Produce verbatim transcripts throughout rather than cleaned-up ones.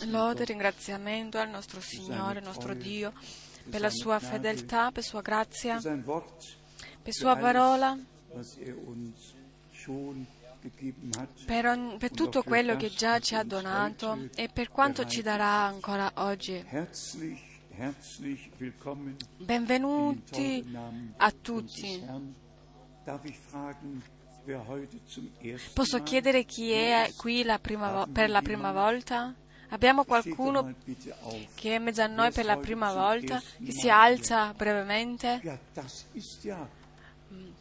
Lode e ringraziamento al nostro Signore, nostro Dio, per la sua fedeltà, per la sua grazia, per la sua parola, per, ogni, per tutto quello che già ci ha donato e per quanto ci darà ancora oggi. Benvenuti a tutti. Posso chiedere chi è qui la prima, per la prima volta? Abbiamo qualcuno che è in mezzo a noi per la prima volta, che si alza brevemente?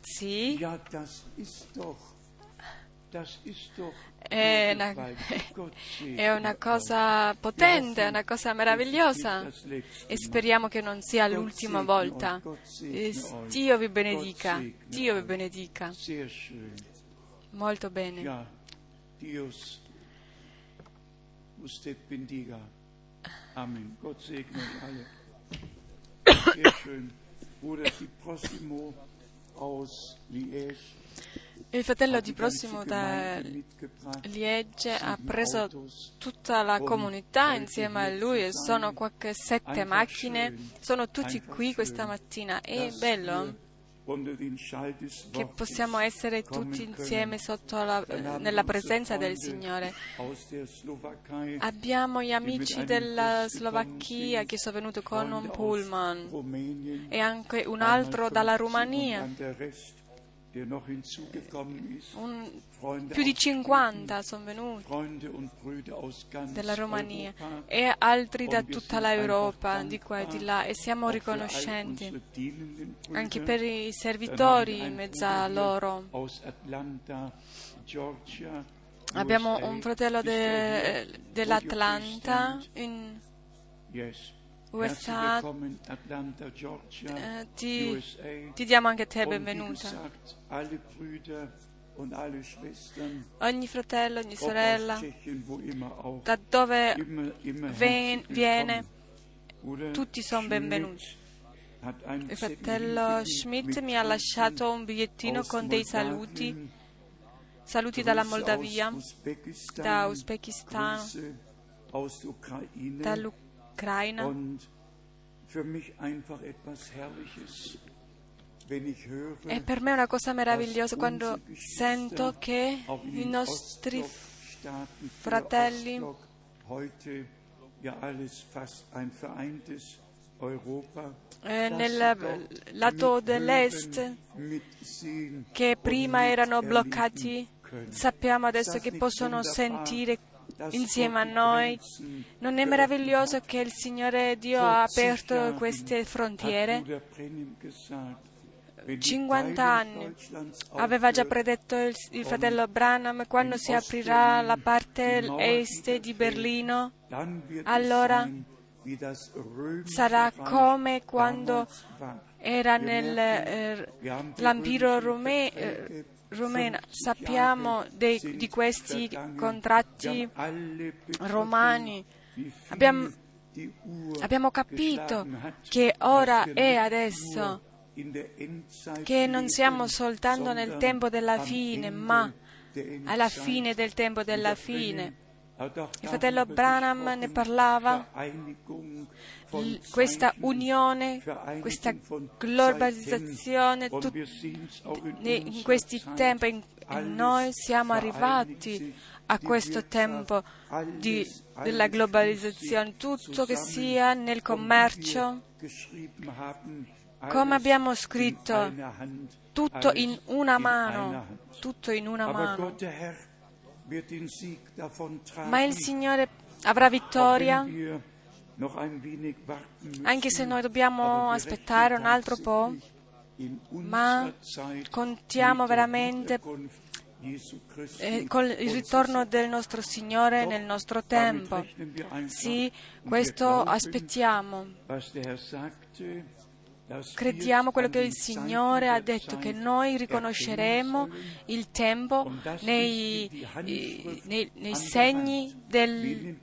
Sì. È una, è una cosa potente, è una cosa meravigliosa e speriamo che non sia l'ultima volta. Dio vi benedica, Dio vi benedica. Molto bene. Amen. Gott segne alle. Sehr schön. Bruder Di Prossimo aus Liège. Il fratello Di Prossimo da Liège ha preso tutta la comunità insieme a lui, e sono qualche sette macchine, sono tutti qui questa mattina. È bello che possiamo essere tutti insieme sotto la, nella presenza del Signore. Abbiamo gli amici della Slovacchia che sono venuti con un pullman, e anche un altro dalla Romania. Un, più di cinquanta sono venuti dalla Romania e altri da tutta l'Europa, di qua e di là, e siamo riconoscenti anche per i servitori in mezzo a loro. Abbiamo un fratello de, dell'Atlanta in U S A. Eh, ti, ti diamo anche te benvenuta. Ogni fratello, ogni sorella, da dove ven, viene, tutti sono benvenuti. Il fratello Schmidt mi ha lasciato un bigliettino con dei saluti, saluti dalla Moldavia, da Uzbekistan, dall'Ucraina. E per me è una cosa meravigliosa quando sento che i nostri fratelli eh, nel lato dell'est, che prima erano bloccati, sappiamo adesso che possono sentire insieme a noi. Non è meraviglioso che il Signore Dio ha aperto queste frontiere? cinquanta anni aveva già predetto il, il fratello Branham: quando si aprirà la parte est di Berlino, allora sarà come quando era nell'Impero eh, Romano. Eh, Romena, sappiamo dei, di questi contratti romani, abbiamo, abbiamo capito che ora è adesso, che non siamo soltanto nel tempo della fine, ma alla fine del tempo della fine. Il fratello Branham ne parlava, questa unione, questa globalizzazione, tut, in questi tempi noi siamo arrivati a questo tempo di, della globalizzazione, tutto che sia nel commercio, come abbiamo scritto, tutto in una mano, tutto in una mano. Ma il Signore avrà vittoria, anche se noi dobbiamo aspettare un altro po', ma contiamo veramente eh, con il ritorno del nostro Signore nel nostro tempo. Sì, questo aspettiamo. Crediamo quello che il Signore ha detto, che noi riconosceremo il tempo nei, nei, nei segni del,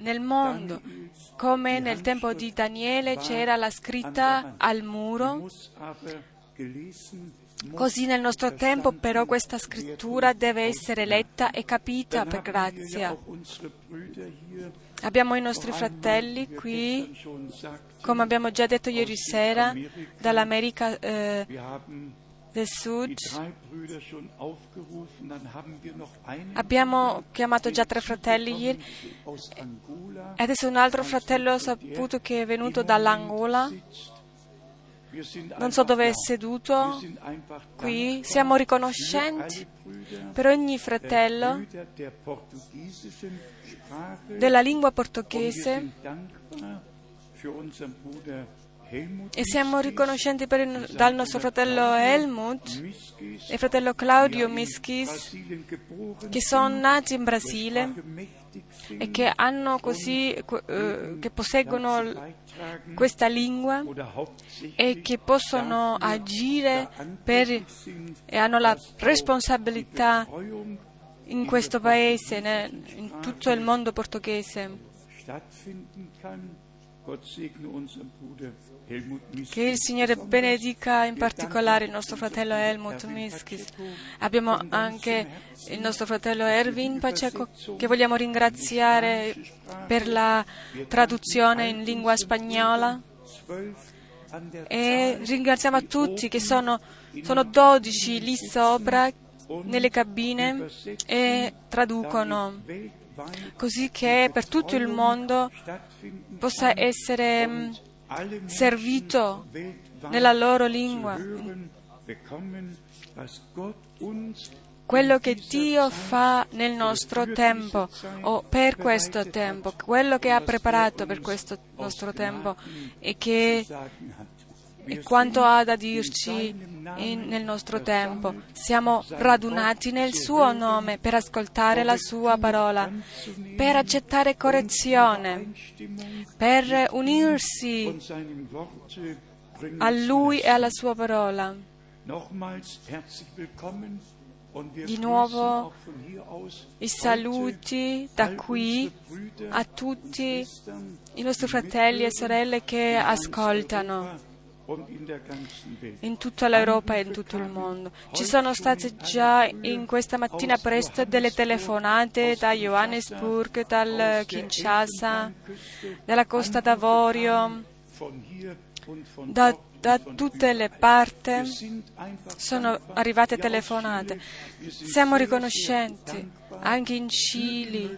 nel mondo, come nel tempo di Daniele c'era la scritta al muro, Così nel nostro tempo però questa scrittura deve essere letta e capita per grazia. Abbiamo i nostri fratelli qui, come abbiamo già detto ieri sera, dall'America eh, del Sud. Abbiamo chiamato già tre fratelli ieri, e adesso un altro fratello ho saputo che è venuto dall'Angola. Non so dove è seduto, qui siamo riconoscenti per ogni fratello della lingua portoghese e siamo riconoscenti per il, dal nostro fratello Helmut e fratello Claudio Miskis, che sono nati in Brasile e che hanno così eh, che posseggono questa lingua e che possono agire per, e hanno la responsabilità in questo paese, né, in tutto il mondo portoghese. Che il Signore benedica in particolare il nostro fratello Helmut Miskis. Abbiamo anche il nostro fratello Erwin Paceco, che vogliamo ringraziare per la traduzione in lingua spagnola, e ringraziamo a tutti che sono, sono dodici lì sopra nelle cabine e traducono, così che per tutto il mondo possa essere servito nella loro lingua quello che Dio fa nel nostro tempo o per questo tempo, quello che ha preparato per questo nostro tempo e, che, e quanto ha da dirci in, nel nostro tempo. Siamo radunati nel Suo nome per ascoltare la Sua parola, per accettare correzione, per unirsi a Lui e alla Sua parola. Di nuovo i saluti da qui a tutti i nostri fratelli e sorelle che ascoltano in tutta l'Europa e in tutto il mondo. Ci sono state già in questa mattina presto delle telefonate da Johannesburg, dal Kinshasa, dalla Costa d'Avorio, da, da tutte le parti sono arrivate telefonate. Siamo riconoscenti anche in Cile,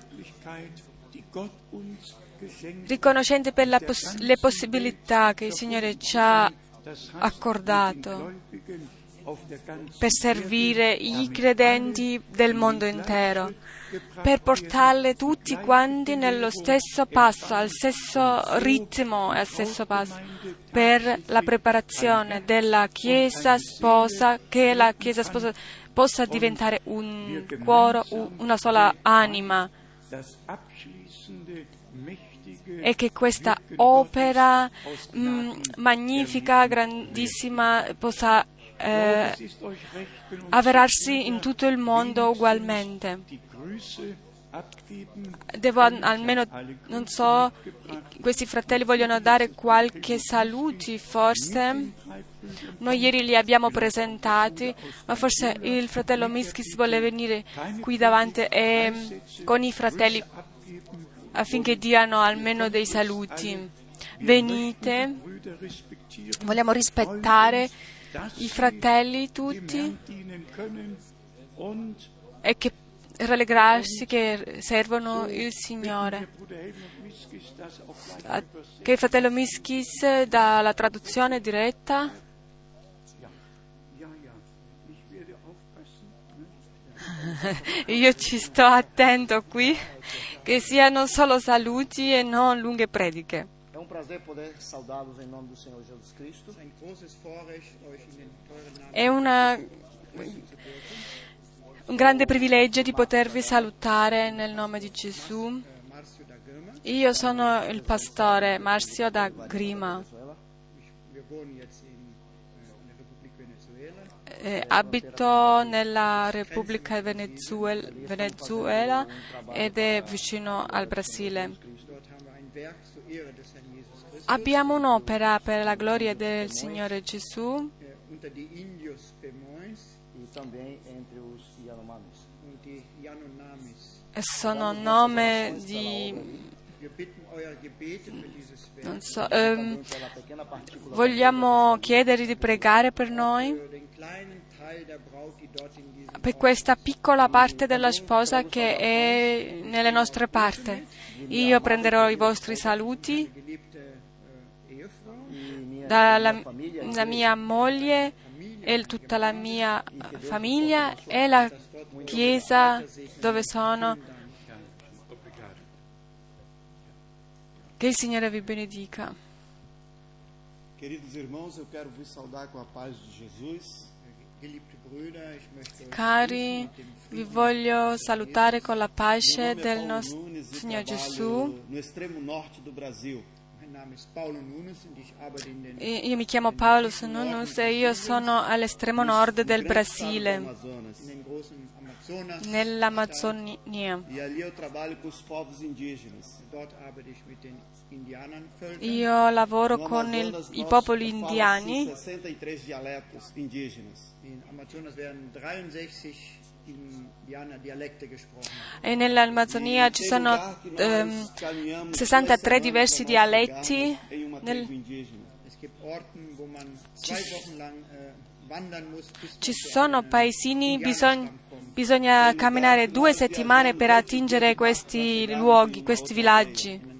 riconoscente per la poss- le possibilità che il Signore ci ha accordato per servire i credenti del mondo intero, per portarli tutti quanti nello stesso passo, al stesso ritmo e al stesso passo, per la preparazione della Chiesa sposa, che la Chiesa sposa possa diventare un cuore, una sola anima, e che questa opera mh, magnifica, grandissima, possa eh, avverarsi in tutto il mondo ugualmente. Devo almeno, non so, questi fratelli vogliono dare qualche saluti, forse. Noi ieri li abbiamo presentati, ma forse il fratello Miskis vuole venire qui davanti e con i fratelli affinché diano almeno dei saluti. Venite, vogliamo rispettare i fratelli tutti e che rallegrarsi che servono il Signore. Che il fratello Miskis dà la traduzione diretta. Io ci sto attento qui, che siano solo saluti e non lunghe prediche. È una, un grande privilegio di potervi salutare nel nome di Gesù. Io sono il pastore Marzio da Grima. Eh, abito nella Repubblica Venezuela, Venezuela ed è vicino al Brasile. Abbiamo un'opera per la gloria del Signore Gesù junta de índios pemões e também entre os Yanomamis. E Yanomamis. Sono nome di non so, ehm, vogliamo chiedergli di pregare per noi, per questa piccola parte della sposa che è nelle nostre parti. Io prenderò i vostri saluti dalla la mia moglie e tutta la mia famiglia e la chiesa dove sono. Che il Signore vi benedica. Cari, vi voglio salutare con la pace del nostro Signore Gesù. Io mi chiamo Paolo Nunes e io sono all'estremo nord del Brasile, nell'Amazonia. Io lavoro con il, i popoli indiani. E nell'Amazonia ci sono ehm, sessantatré diversi dialetti. Nel... Ci... ci sono paesini, bisog... bisogna camminare due settimane per attingere questi luoghi, questi villaggi.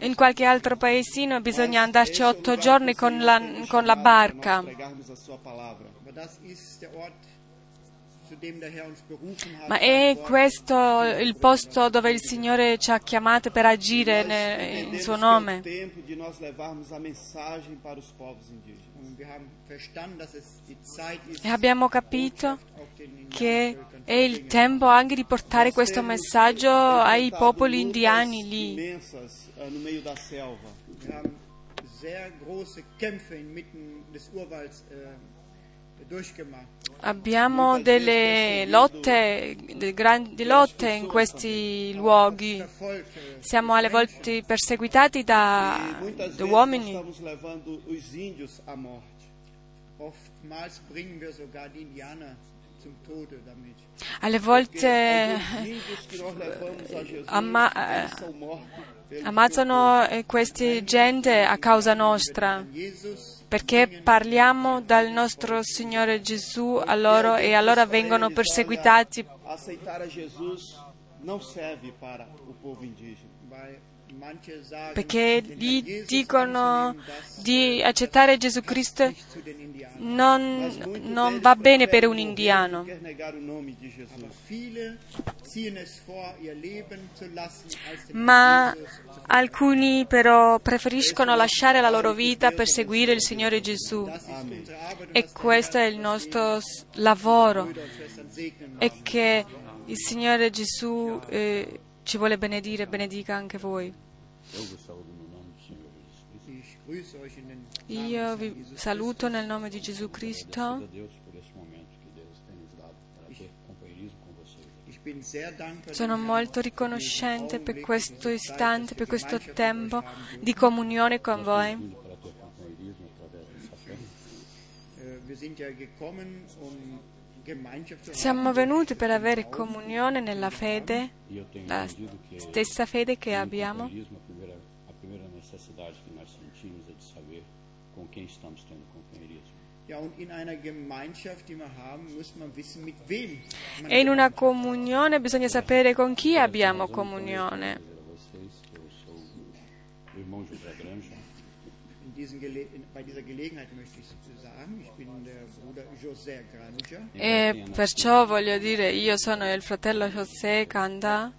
In qualche altro paesino bisogna andarci otto giorni con la, con la barca. Ma è questo il posto dove il Signore ci ha chiamate per agire nel, in suo nome. E abbiamo capito che è il tempo anche di portare questo messaggio ai popoli indiani lì. Abbiamo delle lotte, delle grandi lotte in questi luoghi. Siamo alle volte perseguitati da, da uomini. Alle volte amma, ammazzano queste gente a causa nostra, perché parliamo del nostro Signore Gesù a loro e allora vengono perseguitati. Perché gli dicono di accettare Gesù Cristo non, non va bene per un indiano. Ma alcuni però preferiscono lasciare la loro vita per seguire il Signore Gesù. E questo è il nostro lavoro. E che il Signore Gesù eh, ci vuole benedire, benedica anche voi. Io vi saluto nel nome di Gesù Cristo. Sono molto riconoscente per questo istante, per questo tempo di comunione con voi. Siamo venuti per avere comunione nella fede, la stessa fede che abbiamo. E in una comunione bisogna sapere con chi abbiamo comunione. E perciò voglio dire, io sono il fratello José Canda.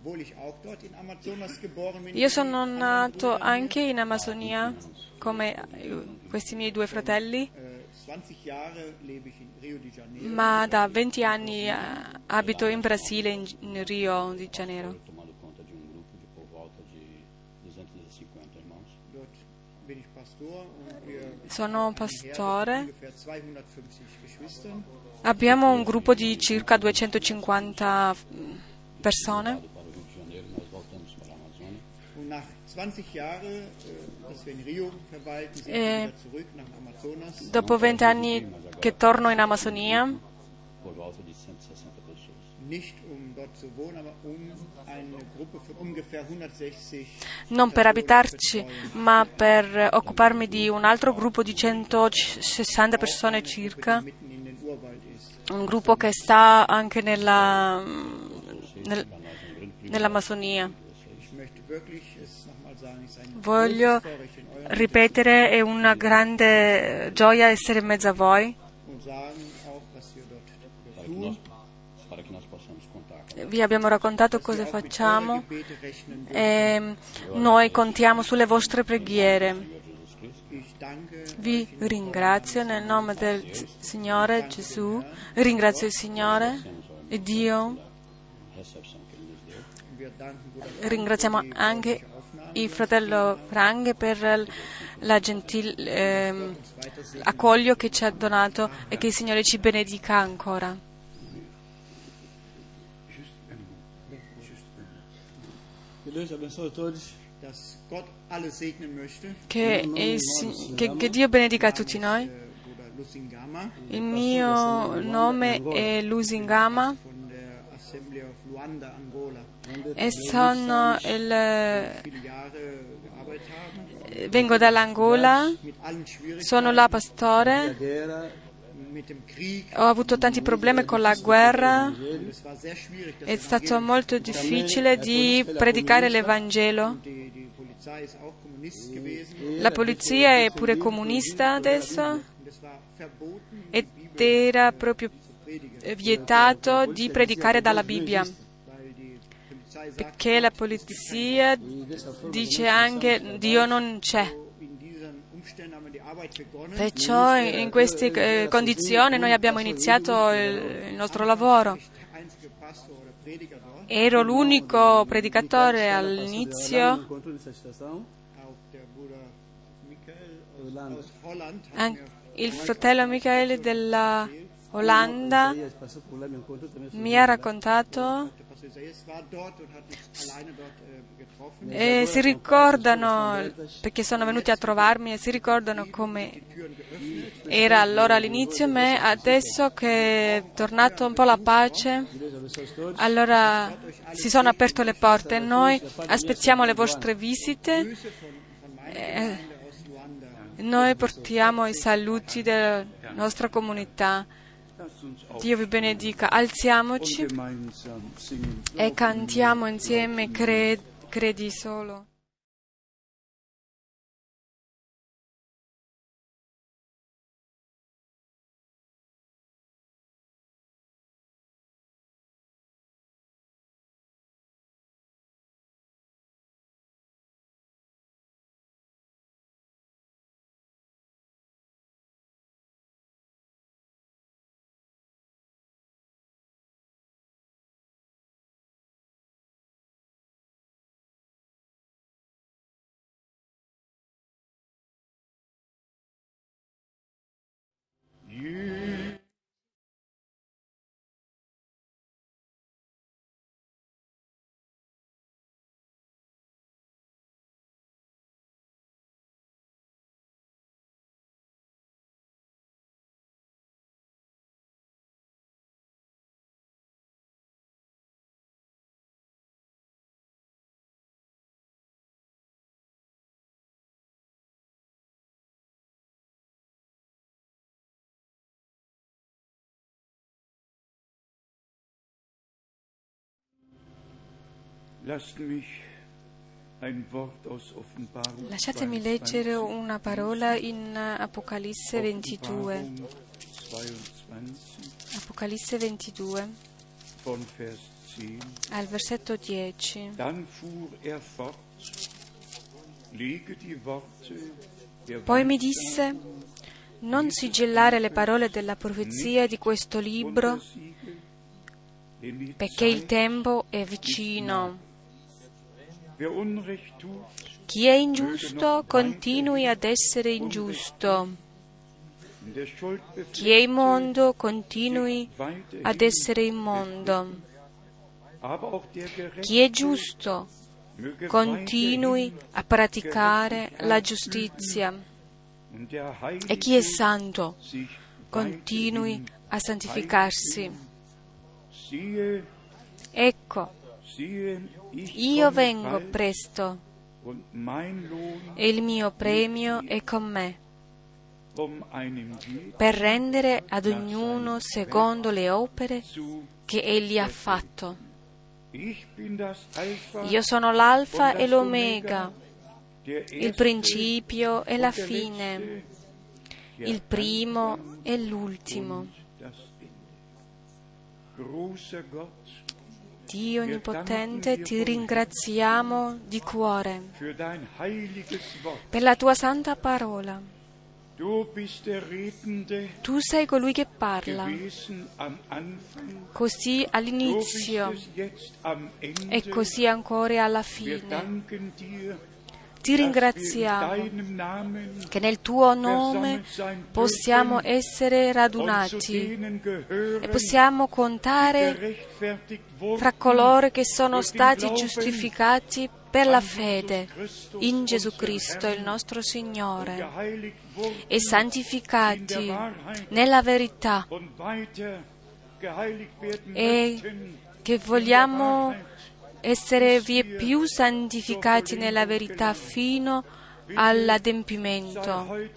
Io sono nato anche in Amazonia, come questi miei due fratelli, ma da venti anni abito in Brasile, in Rio de Janeiro. Sono pastore, abbiamo un gruppo di circa duecentocinquanta persone nach zwanzig Jahren, dass wir in Rio verweilen, sind wir wieder zurück nach Amazonas. Dopo venti anni che torno in Amazonia, non per abitarci, ma per occuparmi di un altro gruppo di centosessanta persone circa, un gruppo che sta anche nella, nel, nell'Amazonia. Voglio ripetere, è una grande gioia essere in mezzo a voi. Vi abbiamo raccontato cosa facciamo e noi contiamo sulle vostre preghiere. Vi ringrazio nel nome del Signore Gesù, ringrazio il Signore e Dio. Ringraziamo anche il fratello Frang per la gentile eh, accoglio che ci ha donato e che il Signore ci benedica ancora. Che, il, che, che Dio benedica tutti noi. Il mio nome è Lusingama e sono il, vengo dall'Angola, sono la pastore. Ho avuto tanti problemi con la guerra, è stato molto difficile di predicare l'Evangelo. La polizia è pure comunista adesso ed era proprio vietato di predicare dalla Bibbia, perché la polizia dice anche Dio non c'è. Perciò in queste condizioni noi abbiamo iniziato il nostro lavoro. Ero l'unico predicatore all'inizio, il fratello Michele della Olanda mi ha raccontato e si ricordano, perché sono venuti a trovarmi, e si ricordano come era allora all'inizio, ma adesso che è tornato un po' la pace, allora si sono aperte le porte. Noi aspettiamo le vostre visite, noi portiamo i saluti della nostra comunità. Dio vi benedica. Alziamoci e cantiamo insieme Credi, credi solo. Lasciatemi leggere una parola in Apocalisse ventidue. Apocalisse ventidue, al versetto dieci. Poi mi disse: non sigillare le parole della profezia di questo libro, perché il tempo è vicino. Chi è ingiusto continui ad essere ingiusto, chi è immondo continui ad essere immondo, chi è giusto continui a praticare la giustizia e chi è santo continui a santificarsi. Ecco, io vengo presto e il mio premio è con me, per rendere ad ognuno secondo le opere che egli ha fatto. Io sono l'alfa e l'omega, il principio e la fine, il primo e l'ultimo. Dio Onnipotente, ti ringraziamo di cuore per la tua santa parola. Tu sei colui che parla, così all'inizio e così ancora alla fine. Ti ringraziamo che nel Tuo nome possiamo essere radunati e possiamo contare fra coloro che sono stati giustificati per la fede in Gesù Cristo, il nostro Signore, e santificati nella verità, e che vogliamo essere vieppiù santificati nella verità fino all'adempimento.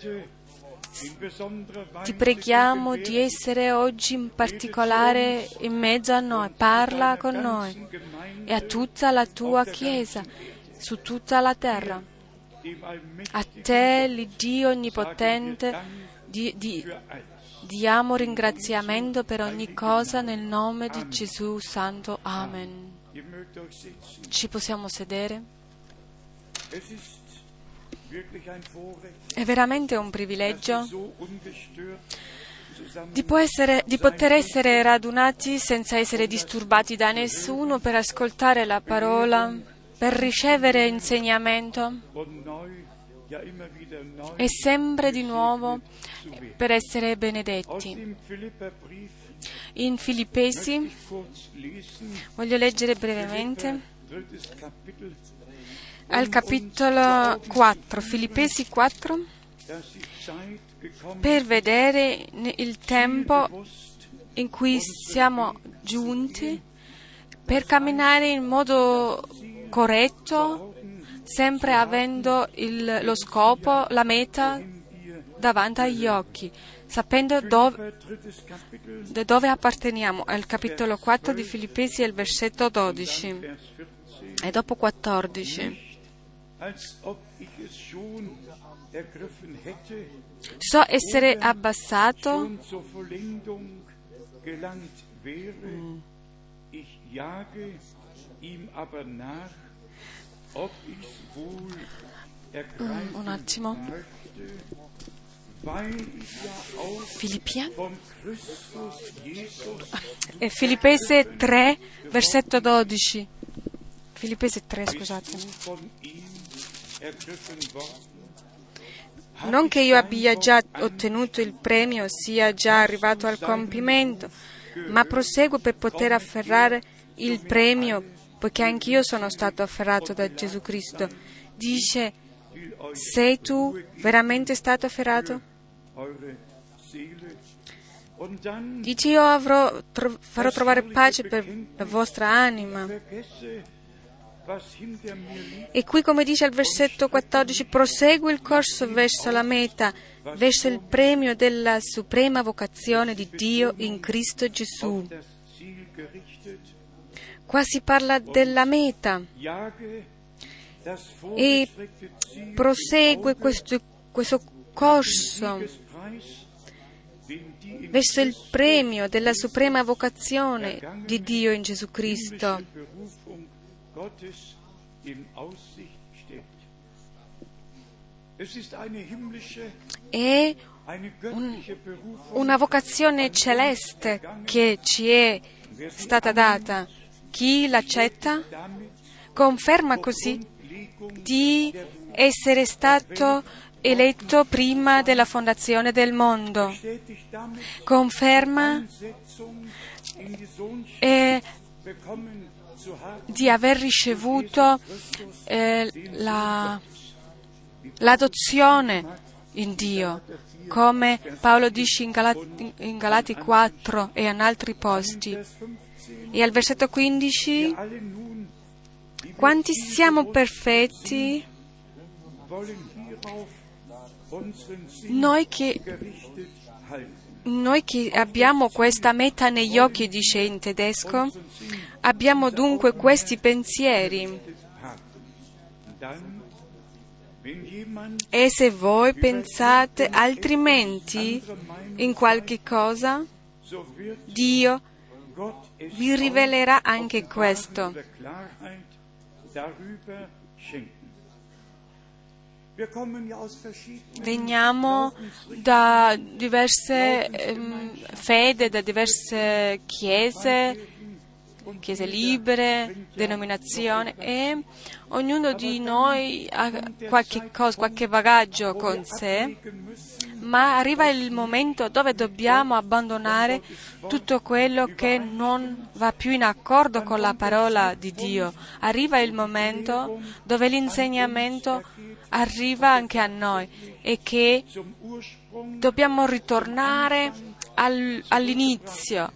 Ti preghiamo di essere oggi in particolare in mezzo a noi. Parla con noi e a tutta la tua Chiesa, su tutta la terra. A te, l'Iddio Onnipotente, di, di, diamo ringraziamento per ogni cosa nel nome di Gesù Santo. Amen. Ci possiamo sedere? È veramente un privilegio di, può essere, di poter essere radunati senza essere disturbati da nessuno per ascoltare la parola, per ricevere insegnamento e sempre di nuovo per essere benedetti. In Filippesi, voglio leggere brevemente, al capitolo quattro, Filippesi quattro, per vedere il tempo in cui siamo giunti, per camminare in modo corretto, sempre avendo il, lo scopo, la meta davanti agli occhi, sapendo dove, da dove apparteniamo. Al capitolo quattro di Filippesi, al versetto dodici e dopo quattordici. So essere abbassato, mm. Mm, un attimo. Filippia? E Filippesi tre, versetto dodici. Filippesi tre, scusatemi. Non che io abbia già ottenuto il premio, sia già arrivato al compimento, ma proseguo per poter afferrare il premio, poiché anch'io sono stato afferrato da Gesù Cristo. Dice, sei tu veramente stato afferrato? Dice, io avrò, tro, farò trovare pace per la vostra anima. E qui, come dice al versetto quattordici, prosegue il corso verso la meta, verso il premio della suprema vocazione di Dio in Cristo Gesù. Qua si parla della meta e prosegue questo, questo corso verso il premio della suprema vocazione di Dio in Gesù Cristo. È un, una vocazione celeste che ci è stata data. Chi l'accetta conferma così di essere stato eletto prima della fondazione del mondo, conferma e di aver ricevuto eh, la, l'adozione in Dio, come Paolo dice in Galati, in Galati quattro e in altri posti. E al versetto quindici: quanti siamo perfetti, noi che, noi che abbiamo questa meta negli occhi, dice in tedesco, abbiamo dunque questi pensieri. E se voi pensate altrimenti in qualche cosa, Dio vi rivelerà anche questo. Veniamo da diverse ehm, fede, da diverse chiese, chiese libere, denominazione, e ognuno di noi ha qualche cosa, qualche bagaglio con sé, ma arriva il momento dove dobbiamo abbandonare tutto quello che non va più in accordo con la parola di Dio. Arriva il momento dove l'insegnamento arriva anche a noi e che dobbiamo ritornare al, all'inizio,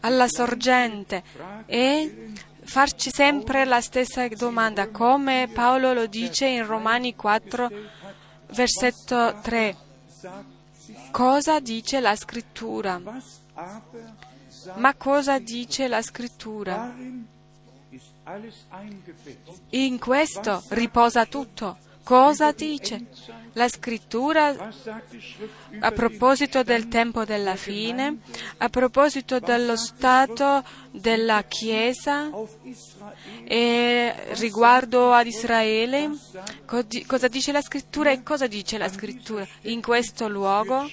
alla sorgente, e farci sempre la stessa domanda, come Paolo lo dice in Romani quattro, versetto tre. Cosa dice la Scrittura? Ma cosa dice la Scrittura? In questo riposa tutto. Cosa dice la Scrittura a proposito del tempo della fine, a proposito dello stato della Chiesa e riguardo ad Israele? Cosa dice la Scrittura e cosa dice la Scrittura? In questo luogo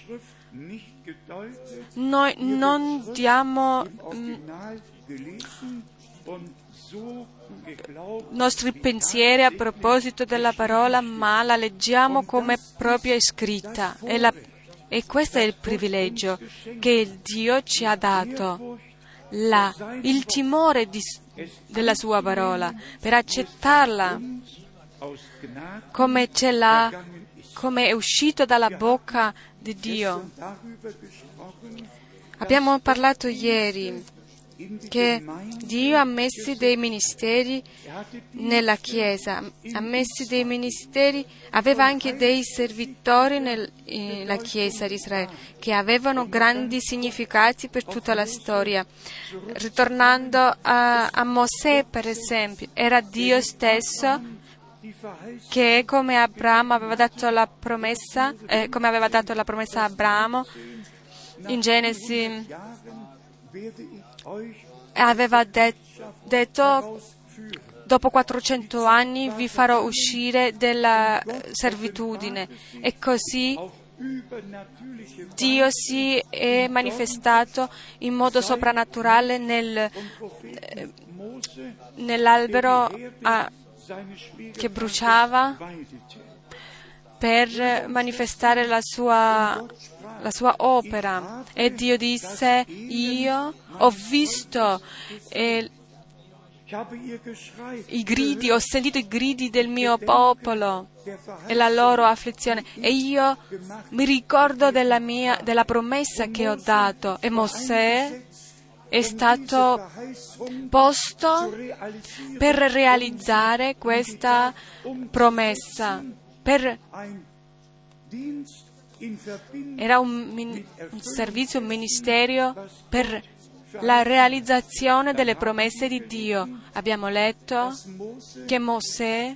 noi non diamo nostri pensieri a proposito della parola, ma la leggiamo come propria scritta, e, la, e questo è il privilegio che Dio ci ha dato, la, il timore di, della sua parola, per accettarla come ce l'ha, come è uscito dalla bocca di Dio. Abbiamo parlato ieri che Dio ha messo dei ministeri nella Chiesa, ha messo dei ministeri, aveva anche dei servitori nella Chiesa di Israele che avevano grandi significati per tutta la storia. Ritornando a, a Mosè, per esempio, era Dio stesso che, come Abramo aveva dato la promessa, eh, come aveva dato la promessa a Abramo in Genesi, aveva de- detto dopo quattrocento anni vi farò uscire dalla servitudine, e così Dio si è manifestato in modo soprannaturale nel, nell'albero a, che bruciava, per manifestare la sua, la sua opera. E Dio disse: io ho visto eh, i gridi, ho sentito i gridi del mio popolo e la loro afflizione, e io mi ricordo della, mia, della promessa che ho dato. E Mosè è stato posto per realizzare questa promessa. Per... era un, min... un servizio, un ministero per la realizzazione delle promesse di Dio. Abbiamo letto che Mosè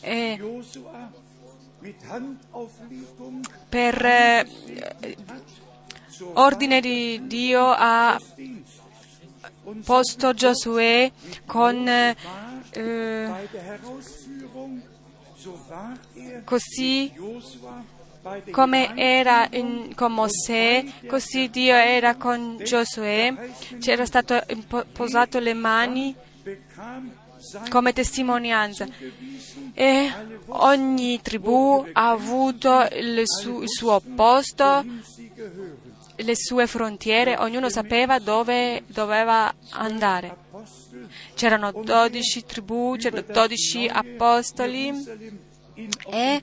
è... per eh, ordine di Dio ha posto Giosuè con eh, così come era in, con Mosè, così Dio era con Giosuè. C'era stato posato le mani come testimonianza, e ogni tribù ha avuto il, su, il suo posto, le sue frontiere, ognuno sapeva dove doveva andare. C'erano dodici tribù, c'erano dodici apostoli, e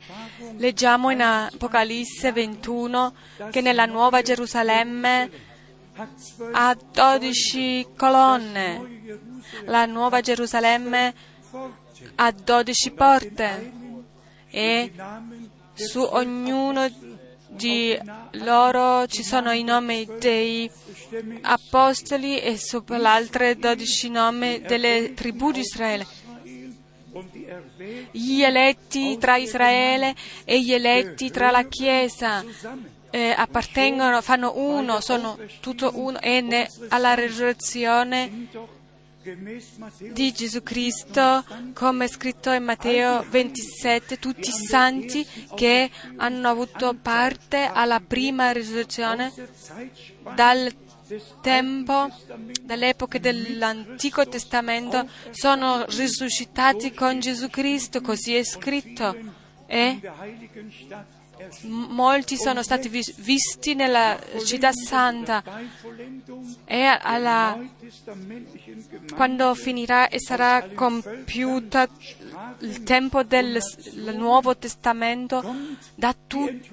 leggiamo in Apocalisse ventuno che nella Nuova Gerusalemme ha dodici colonne, la Nuova Gerusalemme ha dodici porte, e su ognuno di loro ci sono i nomi dei apostoli e sopra l'altro dodici nomi delle tribù di Israele. Gli eletti tra Israele e gli eletti tra la Chiesa eh, appartengono, fanno uno, sono tutto uno, e ne, alla resurrezione di Gesù Cristo, come è scritto in Matteo ventisette, tutti i santi che hanno avuto parte alla prima risurrezione dal tempo, dall'epoca dell'Antico Testamento, sono risuscitati con Gesù Cristo, così è scritto, e molti sono stati visti nella città santa, e alla, quando finirà e sarà compiuta il tempo del Nuovo Testamento, da tutte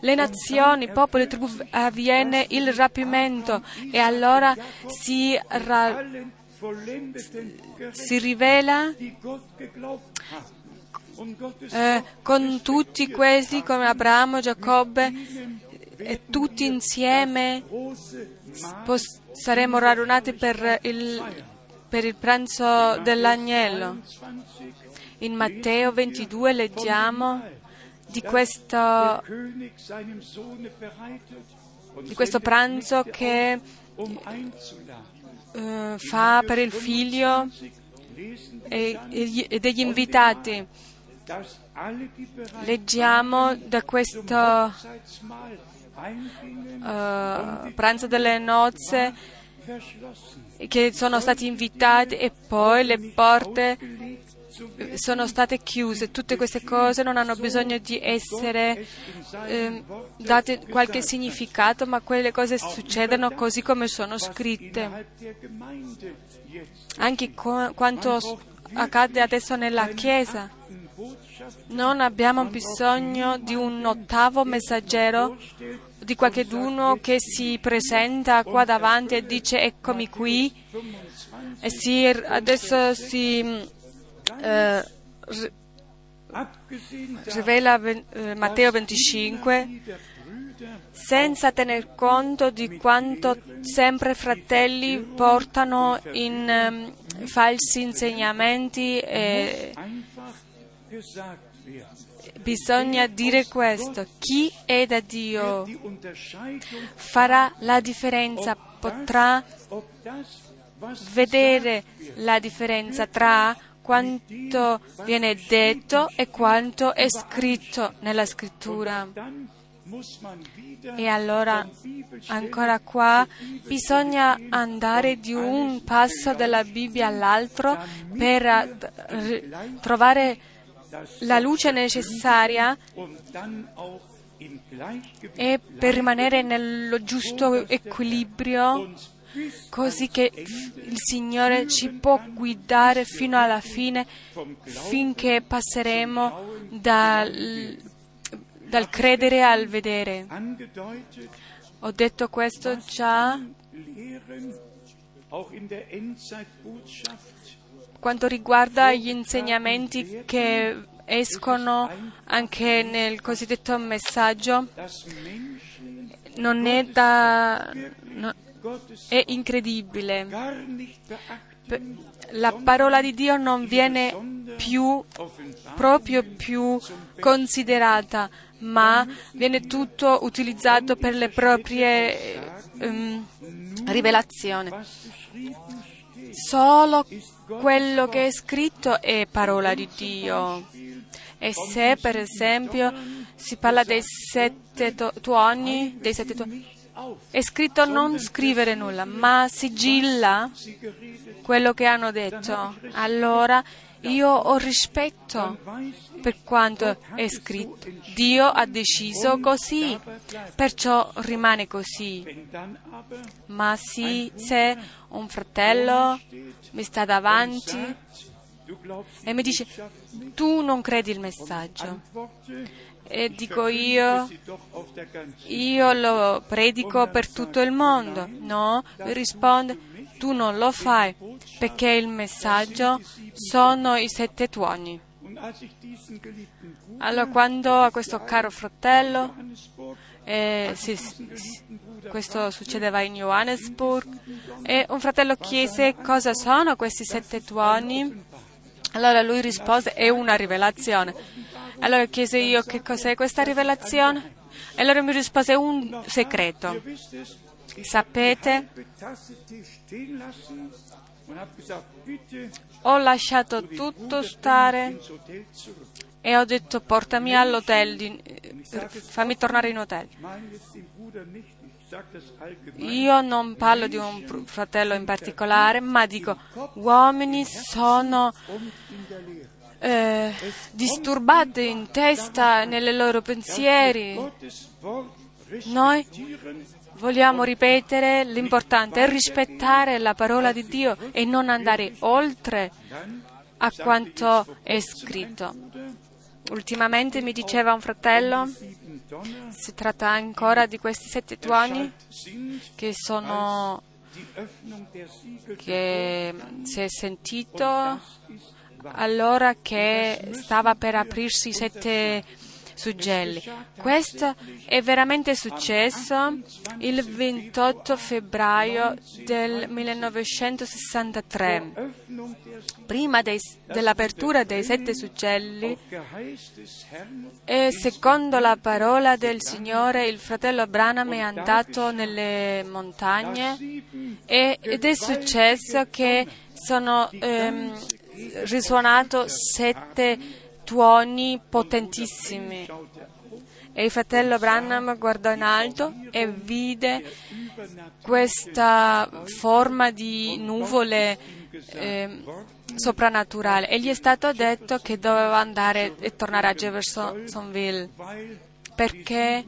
le nazioni, popoli, tribù, avviene il rapimento, e allora si ra, si rivela Eh, con tutti questi, come Abramo, Giacobbe, e tutti insieme pos- saremo radunati per il, per il pranzo dell'agnello. In Matteo ventidue leggiamo di questo, di questo pranzo che eh, fa per il figlio e, e degli invitati. Leggiamo da questo uh, pranzo delle nozze che sono stati invitati e poi le porte sono state chiuse. Tutte queste cose non hanno bisogno di essere eh, date qualche significato, ma quelle cose succedono così come sono scritte. Anche co- quanto accade adesso nella Chiesa. Non abbiamo bisogno di un ottavo messaggero, di qualcheduno che si presenta qua davanti e dice eccomi qui, e si, adesso si eh, rivela eh, Matteo venticinque, senza tener conto di quanto sempre fratelli portano in eh, falsi insegnamenti. E bisogna dire questo: chi è da Dio farà la differenza, potrà vedere la differenza tra quanto viene detto e quanto è scritto nella Scrittura. E allora, ancora qua, bisogna andare di un passo della Bibbia all'altro per trovare la luce necessaria e per rimanere nello giusto equilibrio, così che il Signore ci può guidare fino alla fine, finché passeremo dal, dal credere al vedere. Ho detto questo già. Quanto riguarda gli insegnamenti che escono anche nel cosiddetto messaggio, non è da no, è incredibile. La parola di Dio non viene più proprio più considerata, ma viene tutto utilizzato per le proprie um, rivelazioni. Solo quello che è scritto è parola di Dio. E se, per esempio, si parla dei sette tuoni, dei sette tuoni, è scritto non scrivere nulla, ma sigilla quello che hanno detto. Allora Io ho rispetto per quanto è scritto. Dio ha deciso così, perciò rimane così. Ma sì, se un fratello mi sta davanti e mi dice: tu non credi il messaggio, e dico io, io lo predico per tutto il mondo. No, risponde: tu non lo fai, perché il messaggio sono i sette tuoni. Allora, quando a questo caro fratello, eh, si, si, questo succedeva in Johannesburg, e un fratello chiese cosa sono questi sette tuoni, allora lui rispose: è una rivelazione. Allora chiese io: che cos'è questa rivelazione? E allora mi rispose: un segreto. Sapete, ho lasciato tutto stare e ho detto: portami all'hotel, fammi tornare in hotel. Io non parlo di un fratello in particolare, ma dico: uomini sono eh, disturbati in testa, nei loro pensieri. Noi vogliamo ripetere, l'importante è rispettare la parola di Dio e non andare oltre a quanto è scritto. Ultimamente mi diceva un fratello, si tratta ancora di questi sette tuoni che sono, che si è sentito allora che stava per aprirsi i sette suggelli. Questo è veramente successo il ventotto febbraio del millenovecentosessantatré. Prima dei, dell'apertura dei sette suggelli, e secondo la parola del Signore, il fratello Branham è andato nelle montagne e, ed è successo che sono ehm, risuonato sette tuoni potentissimi, e il fratello Branham guardò in alto e vide questa forma di nuvole eh, soprannaturale, e gli è stato detto che doveva andare e tornare a Jeffersonville, perché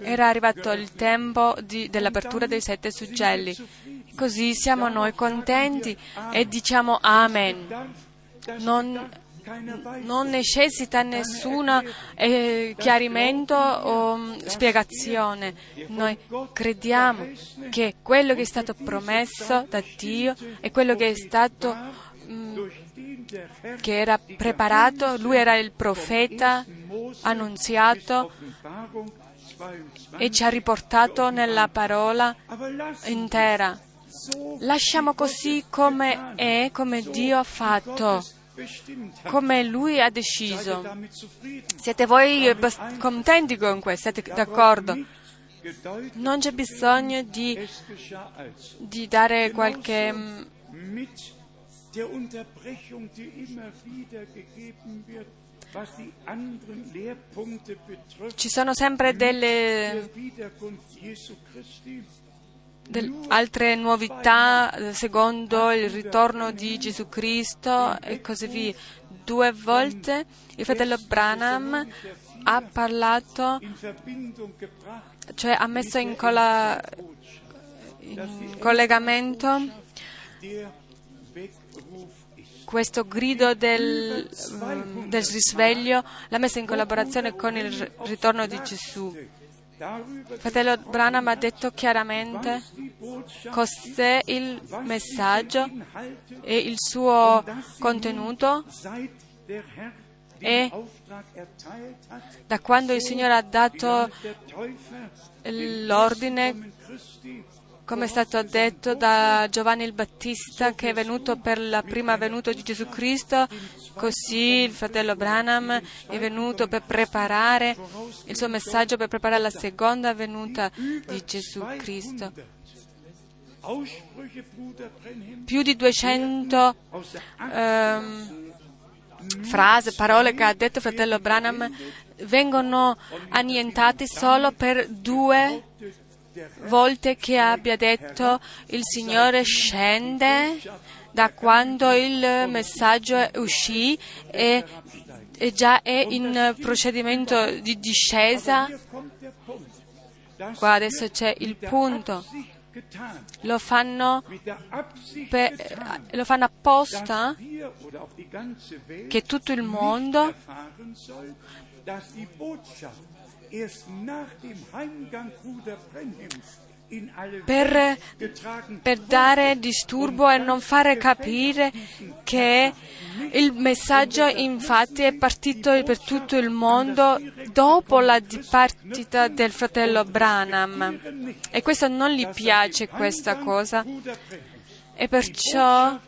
era arrivato il tempo di, dell'apertura dei sette suggelli. Così siamo noi contenti e diciamo amen. Non Non necessita nessuna eh, chiarimento o spiegazione. Noi crediamo che quello che è stato promesso da Dio e quello che è stato mh, che era preparato, lui era il profeta annunziato e ci ha riportato nella parola intera. Lasciamo così come è, come Dio ha fatto, come Lui ha deciso. Siete voi contenti con questo? Siete d'accordo? Non c'è bisogno di, di dare qualche ci sono sempre delle Del, altre novità secondo il ritorno di Gesù Cristo e così via. Due volte il fratello Branham ha parlato, cioè ha messo in, colla, in collegamento questo grido del, del risveglio, l'ha messo in collaborazione con il ritorno di Gesù. Fratello Branham ha detto chiaramente cos'è il messaggio e il suo contenuto, e da quando il Signore ha dato l'ordine, come è stato detto da Giovanni il Battista, che è venuto per la prima venuta di Gesù Cristo, così il fratello Branham è venuto per preparare il suo messaggio, per preparare la seconda venuta di Gesù Cristo. Più di duecento ehm, frasi, parole che ha detto fratello Branham vengono annientate solo per due volte che abbia detto il Signore scende da quando il messaggio uscì e, e già è in procedimento di discesa. Qua adesso c'è il punto. Lo fanno, per, lo fanno apposta che tutto il mondo per, per dare disturbo e non fare capire che il messaggio infatti è partito per tutto il mondo dopo la dipartita del fratello Branham, e questo non gli piace questa cosa, e perciò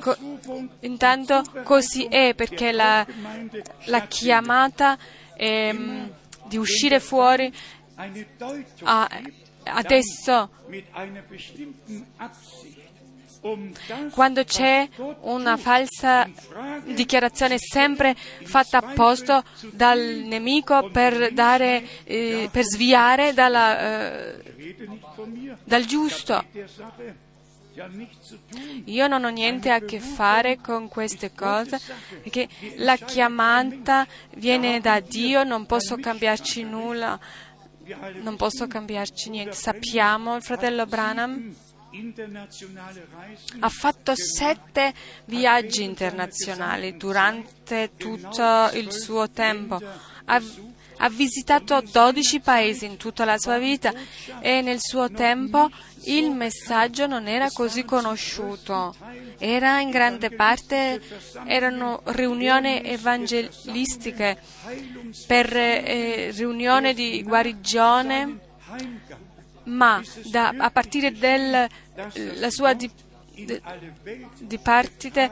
Co- intanto così è, perché la, la chiamata ehm, di uscire fuori ah, adesso, quando c'è una falsa dichiarazione sempre fatta apposta dal nemico per dare, eh, per sviare dalla, eh, dal giusto. Io non ho niente a che fare con queste cose, perché la chiamata viene da Dio, non posso cambiarci nulla, non posso cambiarci niente. Sappiamo, il fratello Branham ha fatto sette viaggi internazionali durante tutto il suo tempo, ha, ha visitato dodici paesi in tutta la sua vita, e nel suo tempo il messaggio non era così conosciuto, era in grande parte erano riunioni evangelistiche, per eh, riunioni di guarigione, ma da, a partire della sua dipartite,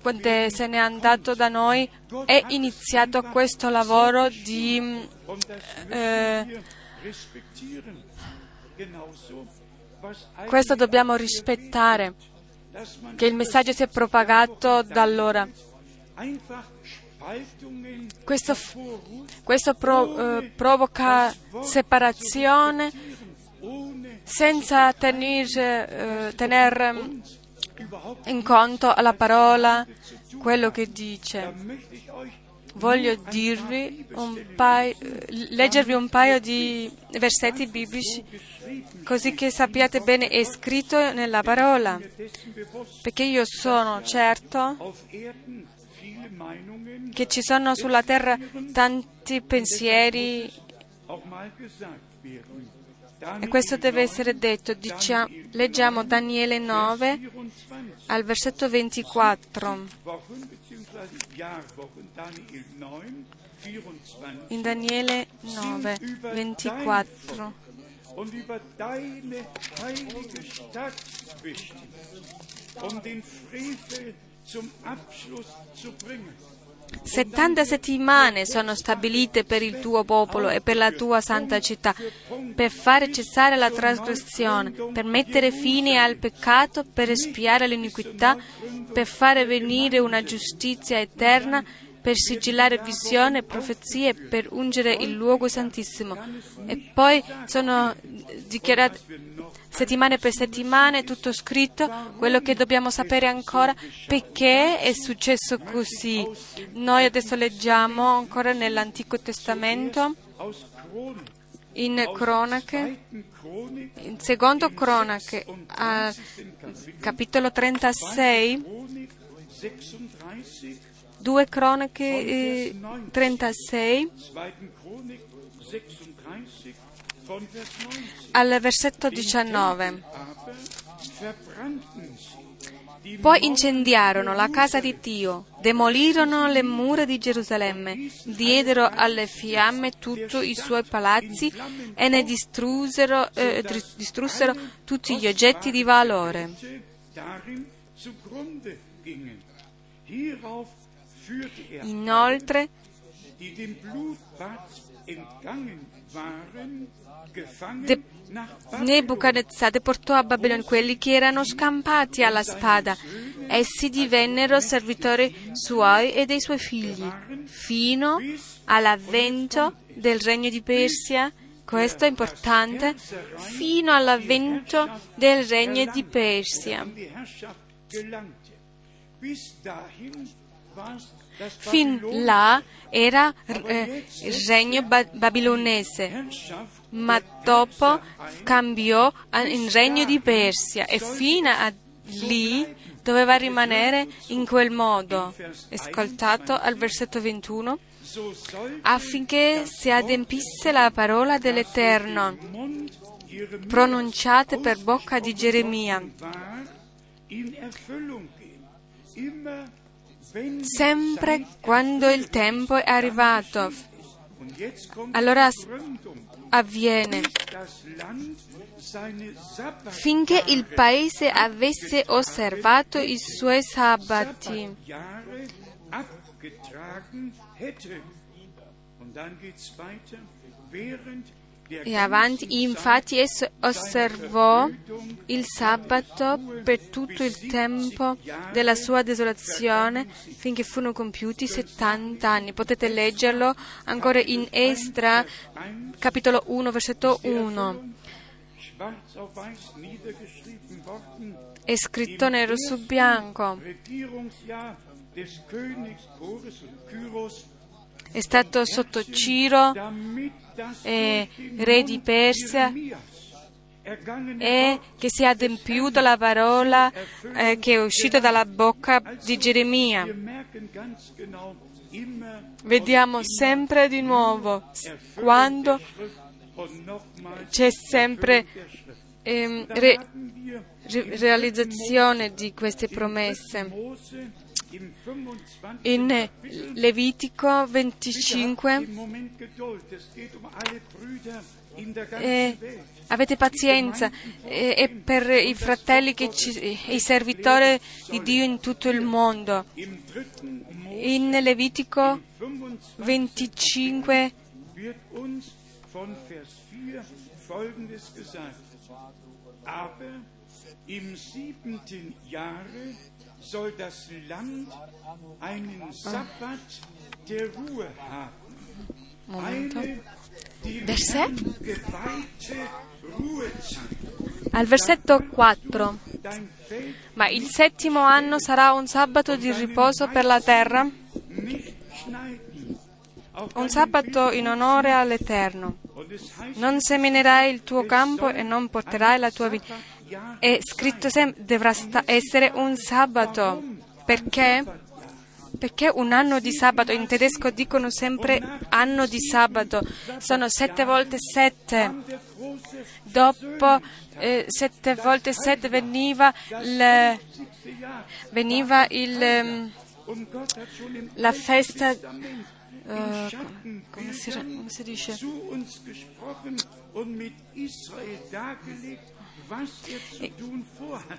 quando se n'è andato da noi, è iniziato questo lavoro di eh, questo dobbiamo rispettare, che il messaggio si è propagato da allora. Questo, questo pro, eh, provoca separazione senza tenere, eh, tener in conto alla parola quello che dice. Voglio dirvi un paio, leggervi un paio di versetti biblici, così che sappiate bene, è scritto nella parola, perché io sono certo che ci sono sulla terra tanti pensieri, e questo deve essere detto. Diciamo, leggiamo Daniele nove al versetto ventiquattro. In Daniele nove, ventiquattro. Settanta settimane sono stabilite per il tuo popolo e per la tua santa città, per fare cessare la trasgressione, per mettere fine al peccato, per espiare l'iniquità, per fare venire una giustizia eterna, per sigillare visione e profezie, per ungere il luogo santissimo. E poi sono dichiarate settimane per settimane, tutto scritto, quello che dobbiamo sapere ancora, perché è successo così. Noi adesso leggiamo ancora nell'Antico Testamento, in Cronache, in Secondo Cronache, al capitolo trentasei, due Cronache eh, trentasei, al versetto diciannove. Poi incendiarono la casa di Dio, demolirono le mura di Gerusalemme, diedero alle fiamme tutti i suoi palazzi e ne distrussero, eh, distrussero tutti gli oggetti di valore. Inoltre, De- Nebuchadnezzar deportò a Babilonia quelli che erano scampati alla spada. Essi divennero servitori suoi e dei suoi figli, fino all'avvento del regno di Persia questo è importante, fino all'avvento del regno di Persia. Fin là era eh, regno ba- babilonese, ma dopo cambiò in regno di Persia e fino a lì doveva rimanere in quel modo, ascoltato al versetto ventuno, affinché si adempisse la parola dell'Eterno, pronunciata per bocca di Geremia. Sempre quando il tempo è arrivato, allora avviene. Finché il paese avesse osservato i suoi sabati, e avanti, infatti, esso osservò il sabato per tutto il tempo della sua desolazione finché furono compiuti settanta anni. Potete leggerlo ancora in Esdra, capitolo uno, versetto uno. È scritto nero su bianco. È stato sotto Ciro, eh, re di Persia, e che si è adempiuta la parola eh, che è uscita dalla bocca di Geremia. Vediamo sempre di nuovo quando c'è sempre eh, re, re, realizzazione di queste promesse. In Levitico venticinque, eh, avete pazienza, e eh, per i fratelli, che ci, i servitori di Dio in tutto il mondo. In Levitico venticinque, im siebenten Jahre soll das Land einen Sabbat der Ruhe haben. Eine geweihte Ruhezeit. Al versetto quattro. Ma il settimo anno sarà un sabato di riposo per la terra, un sabato in onore all'Eterno. Non seminerai il tuo campo e non porterai la tua vita. È scritto sempre, dovrà sta- essere un sabato. Perché? Perché un anno di sabato, in tedesco dicono sempre anno di sabato, sono sette volte sette. Dopo eh, sette volte sette veniva il, veniva il, la festa, Uh, come, si, come si dice,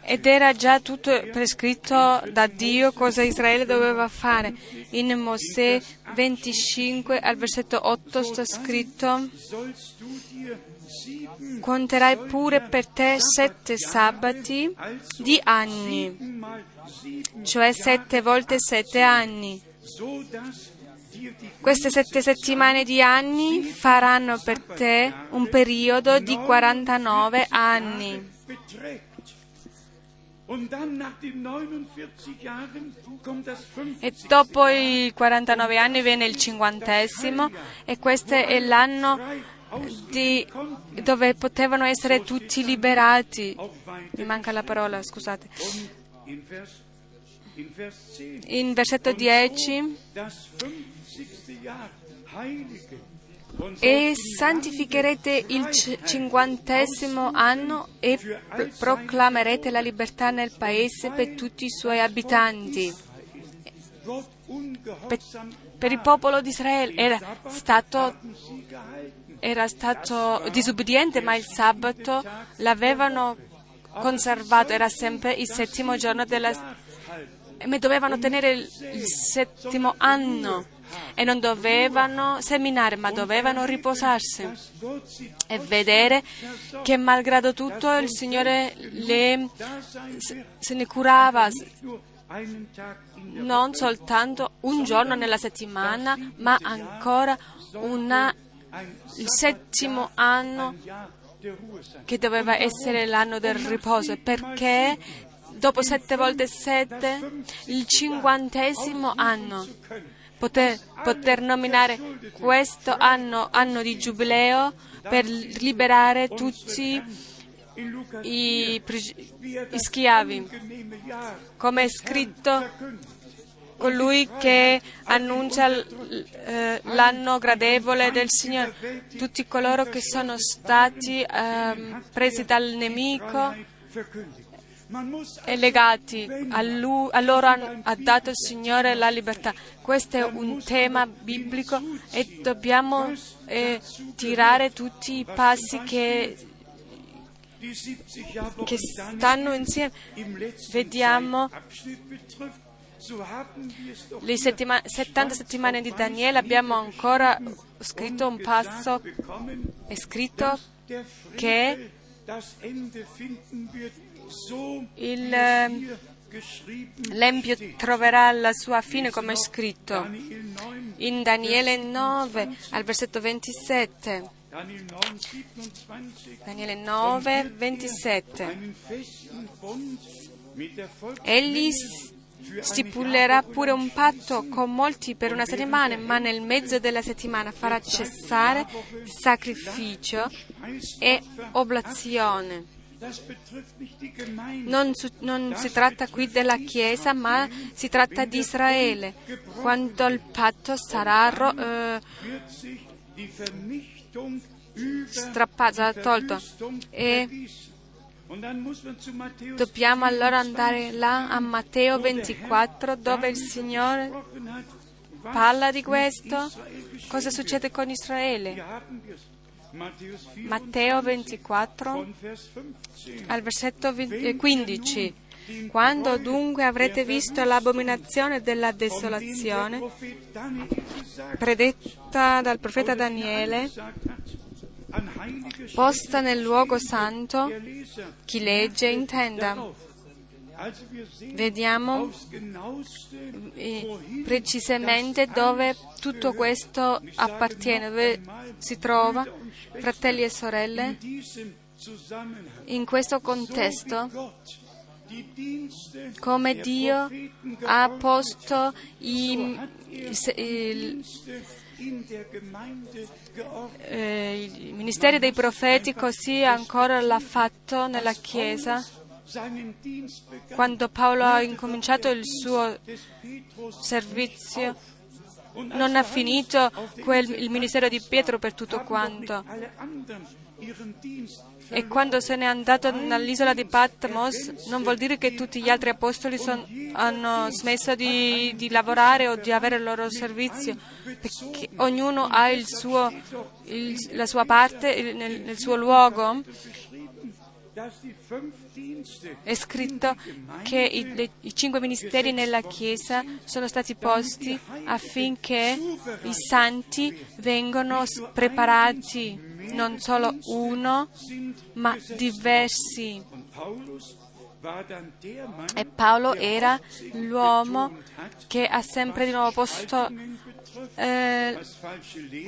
ed era già tutto prescritto da Dio cosa Israele doveva fare. In Mosè venticinque al versetto otto sta scritto: conterai pure per te sette sabati di anni, cioè sette volte sette anni. Queste sette settimane di anni faranno per te un periodo di quarantanove anni. E dopo i quarantanove anni viene il cinquantesimo, e questo è l'anno di, dove potevano essere tutti liberati. Mi manca la parola, scusate. In versetto dieci: e santificherete il cinquantesimo anno e proclamerete la libertà nel paese per tutti i suoi abitanti. Per, per il popolo di Israele era stato, era stato disubbidiente, ma il sabato l'avevano conservato, era sempre il settimo giorno della. Ma dovevano tenere il settimo anno e non dovevano seminare, ma dovevano riposarsi e vedere che malgrado tutto il Signore le, se ne curava, non soltanto un giorno nella settimana, ma ancora una il settimo anno che doveva essere l'anno del riposo, perché dopo sette volte sette, il cinquantesimo anno, poter, poter nominare questo anno anno di giubileo per liberare tutti i, i schiavi, come è scritto: colui che annuncia eh, l'anno gradevole del Signore, tutti coloro che sono stati eh, presi dal nemico e legati a, lui, a loro ha, ha dato il Signore la libertà. Questo è un tema biblico e dobbiamo eh, tirare tutti i passi che, che stanno insieme. Vediamo le settima- settanta settimane di Daniele. Abbiamo ancora scritto un passo, è scritto che il, l'empio troverà la sua fine, come è scritto in Daniele nove al versetto ventisette. Daniele nove, ventisette. Egli stipulerà pure un patto con molti per una settimana, ma nel mezzo della settimana farà cessare sacrificio e oblazione. Non, su, non si tratta qui della Chiesa, ma si tratta di Israele. Quando il patto sarà ro, eh, strappato, sarà tolto, e dobbiamo allora andare là a Matteo ventiquattro, dove il Signore parla di questo. Cosa succede con Israele? Matteo ventiquattro al versetto quindici. Quando dunque avrete visto l'abominazione della desolazione predetta dal profeta Daniele posta nel luogo santo, chi legge intenda. Vediamo precisamente dove tutto questo appartiene, dove si trova. Fratelli e sorelle, in questo contesto, come Dio ha posto i, il, Eh, il ministero dei profeti, così ancora l'ha fatto nella Chiesa. Quando Paolo ha incominciato il suo servizio, non ha finito quel, il ministero di Pietro per tutto quanto. E quando se n'è andato nell'isola di Patmos, non vuol dire che tutti gli altri apostoli son, hanno smesso di, di lavorare o di avere il loro servizio, perché ognuno ha il suo, il, la sua parte il, nel, nel suo luogo. È scritto che i, le, i cinque ministeri nella Chiesa sono stati posti affinché i santi vengano preparati, non solo uno, ma diversi. E Paolo era l'uomo che ha sempre di nuovo posto eh,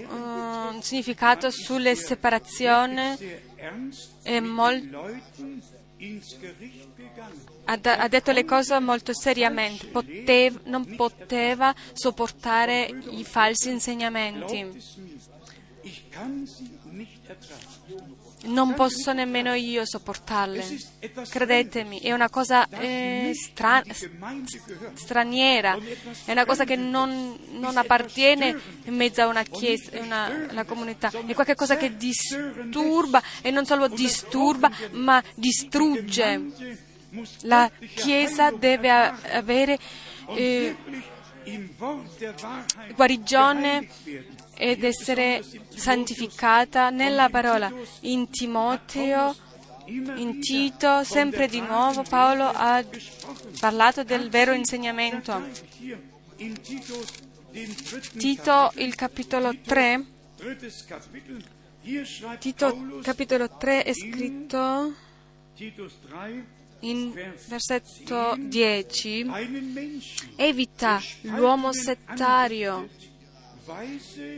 un significato sulle separazioni e mol- ha, da- ha detto le cose molto seriamente. Potev- non poteva sopportare i falsi insegnamenti. Non posso nemmeno io sopportarle, credetemi, è una cosa eh, stra- straniera, è una cosa che non, non appartiene in mezzo a una chiesa, una, una comunità, è qualcosa che disturba, e non solo disturba, ma distrugge. La Chiesa deve avere eh, guarigione ed essere santificata nella parola. In Timoteo, in Tito, sempre di nuovo Paolo ha parlato del vero insegnamento. Tito, il capitolo tre, Tito, capitolo tre, è scritto in versetto dieci: evita l'uomo settario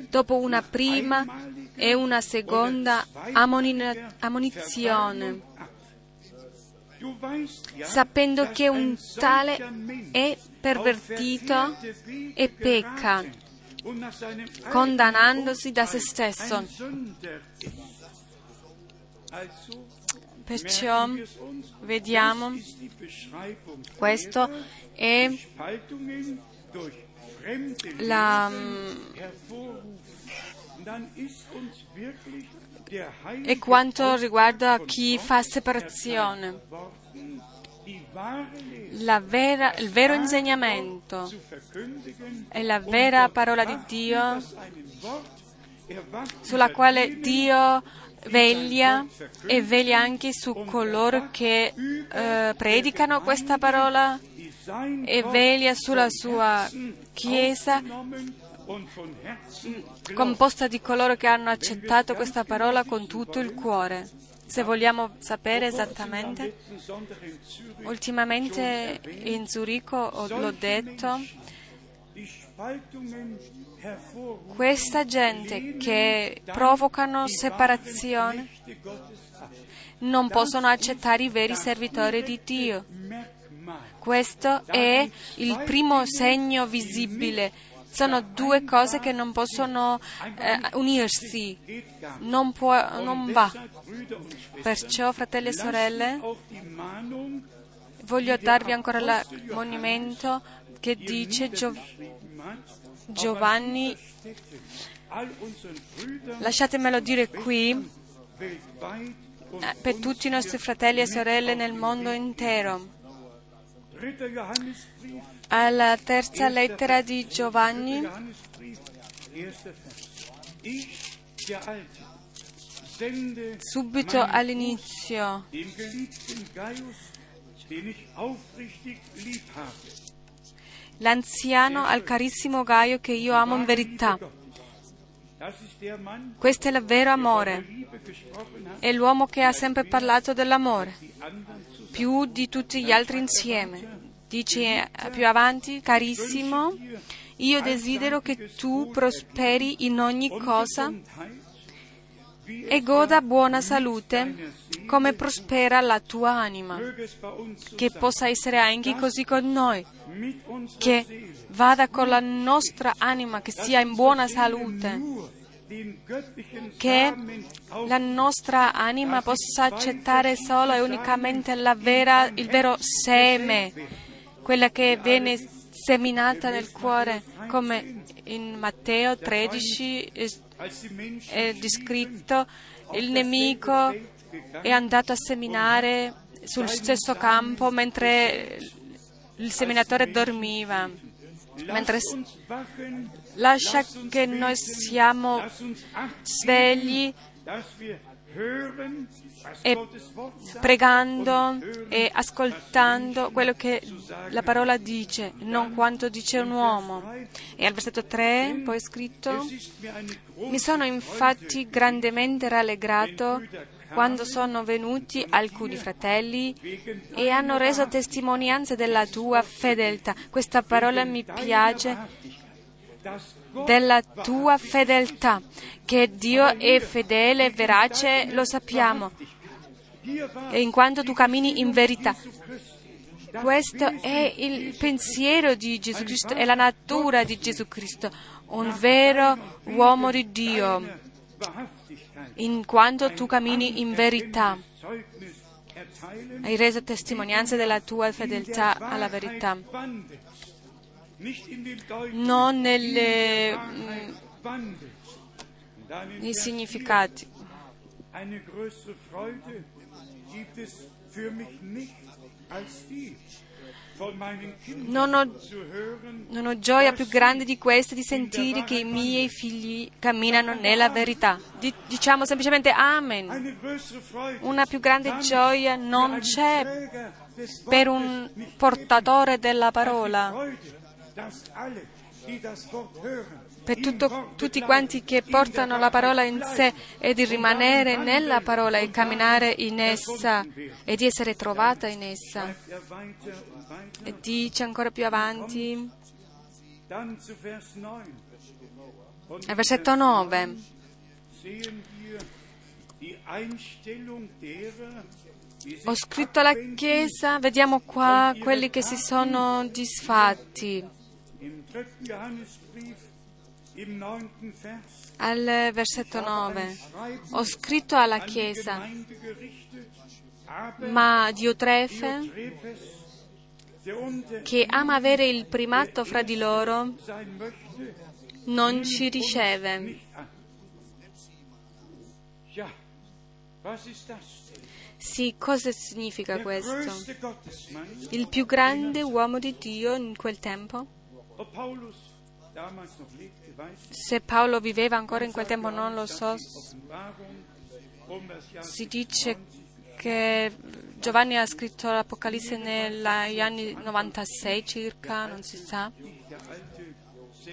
dopo una prima e una seconda ammonizione, sapendo che un tale è pervertito e pecca, condannandosi da se stesso. Perciò vediamo, questo è la, e quanto riguarda chi fa separazione, la vera, il vero insegnamento è la vera parola di Dio, sulla quale Dio veglia e veglia anche su coloro che eh, predicano questa parola, e veglia sulla sua Chiesa composta di coloro che hanno accettato questa parola con tutto il cuore. Se vogliamo sapere esattamente, ultimamente in Zurigo l'ho detto, questa gente che provocano separazione non possono accettare i veri servitori di Dio. Questo è il primo segno visibile. Sono due cose che non possono eh, unirsi, non, può, non va. Perciò, fratelli e sorelle, voglio darvi ancora l'ammonimento che dice Gio- Giovanni, lasciatemelo dire qui, per tutti i nostri fratelli e sorelle nel mondo intero. Alla terza lettera di Giovanni, subito all'inizio, l'anziano al carissimo Gaio che io amo in verità. Questo è il vero amore, è l'uomo che ha sempre parlato dell'amore, più di tutti gli altri insieme. Dice più avanti, carissimo, io desidero che tu prosperi in ogni cosa e goda buona salute, come prospera la tua anima, che possa essere anche così con noi, che vada con la nostra anima, che sia in buona salute, che la nostra anima possa accettare solo e unicamente la vera, il vero seme, quella che viene seminata nel cuore, come in Matteo tredici è descritto. Il nemico è andato a seminare sul stesso campo mentre il seminatore dormiva. Mentre lascia che noi siamo svegli e pregando e ascoltando quello che la parola dice, non quanto dice un uomo. E al versetto tre poi è scritto: mi sono infatti grandemente rallegrato quando sono venuti alcuni fratelli e hanno reso testimonianza della tua fedeltà. Questa parola mi piace, della tua fedeltà, che Dio è fedele e verace, lo sappiamo, e in quanto tu cammini in verità. Questo è il pensiero di Gesù Cristo, è la natura di Gesù Cristo, un vero uomo di Dio, in quanto tu cammini in verità. Hai reso testimonianza della tua fedeltà alla verità. Non nelle, mh, nei significati. Non ho, non ho gioia più grande di questa, di sentire che i miei figli camminano nella verità. Di, diciamo semplicemente amen. Una più grande gioia non c'è per un portatore della parola. Per tutto, tutti quanti che portano la parola in sé, e di rimanere nella parola e camminare in essa e di essere trovata in essa. E dice ancora più avanti Al versetto nove ho scritto alla Chiesa, vediamo qua quelli che si sono disfatti. Al versetto nove ho scritto alla Chiesa, ma Diotrefe, che ama avere il primato fra di loro, non ci riceve. Sì, cosa significa questo? Il più grande uomo di Dio in quel tempo? Se Paolo viveva ancora in quel tempo non lo so. Si dice che Giovanni ha scritto l'Apocalisse negli anni novantasei circa, non si sa.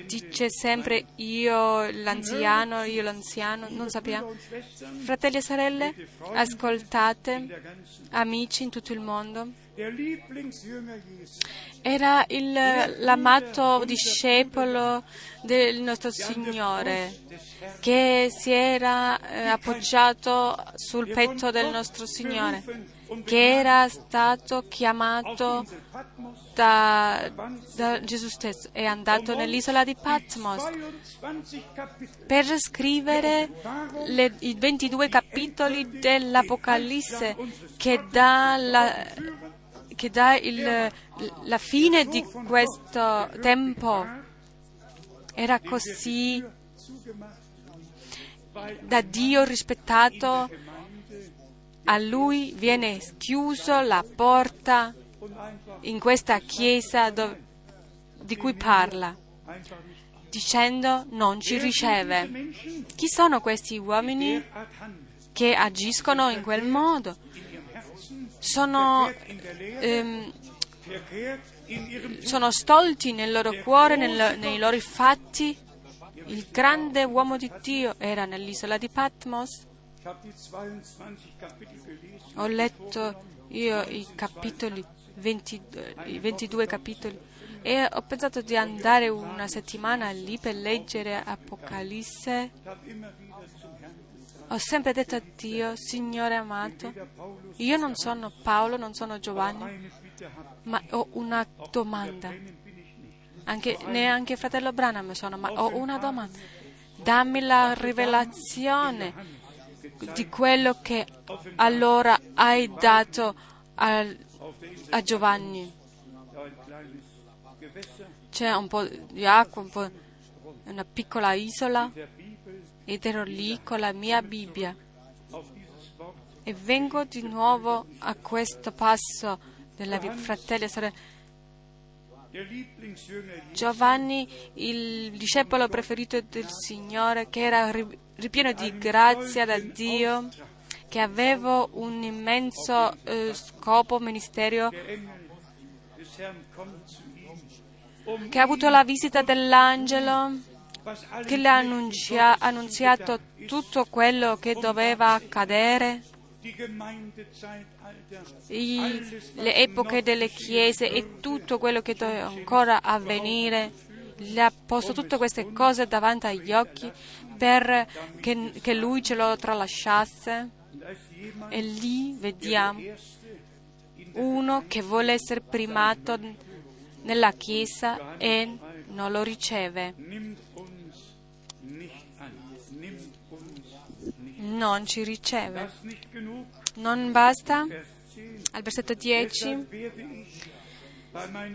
Dice sempre io l'anziano, io l'anziano, non sappiamo. Fratelli e sorelle, ascoltate, amici in tutto il mondo. Era il, l'amato discepolo del nostro Signore che si era appoggiato sul petto del nostro Signore, che era stato chiamato da, da Gesù stesso. È andato nell'isola di Patmos per scrivere le, i ventidue capitoli dell'Apocalisse che dà la... che dà il, la fine di questo tempo. Era così da Dio rispettato, a lui viene chiuso la porta in questa chiesa do, di cui parla, dicendo non ci riceve. Chi sono questi uomini che agiscono in quel modo? Sono, ehm, sono stolti nel loro cuore, nel, nei loro fatti. Il grande uomo di Dio era nell'isola di Patmos. Ho letto io i capitoli, ventidue, i ventidue capitoli, e ho pensato di andare una settimana lì per leggere Apocalisse. Ho sempre detto a Dio, Signore amato, io non sono Paolo, non sono Giovanni, ma ho una domanda. Anche, neanche fratello Branham sono, ma ho una domanda. Dammi la rivelazione di quello che allora hai dato a, a Giovanni. C'è un po' di acqua, un po' una piccola isola. Ed ero lì con la mia Bibbia e vengo di nuovo a questo passo della vita. Fratelli e sorelle, Giovanni, il discepolo preferito del Signore, che era ripieno di grazia da Dio, che aveva un immenso eh, scopo, ministerio, che ha avuto la visita dell'angelo che le ha annuncia, annunziato tutto quello che doveva accadere, i, le epoche delle chiese e tutto quello che doveva ancora avvenire. Le ha posto tutte queste cose davanti agli occhi per che, che lui ce lo tralasciasse, e lì vediamo uno che vuole essere primato nella chiesa e non lo riceve. Non ci riceve. Non basta? Al versetto dieci.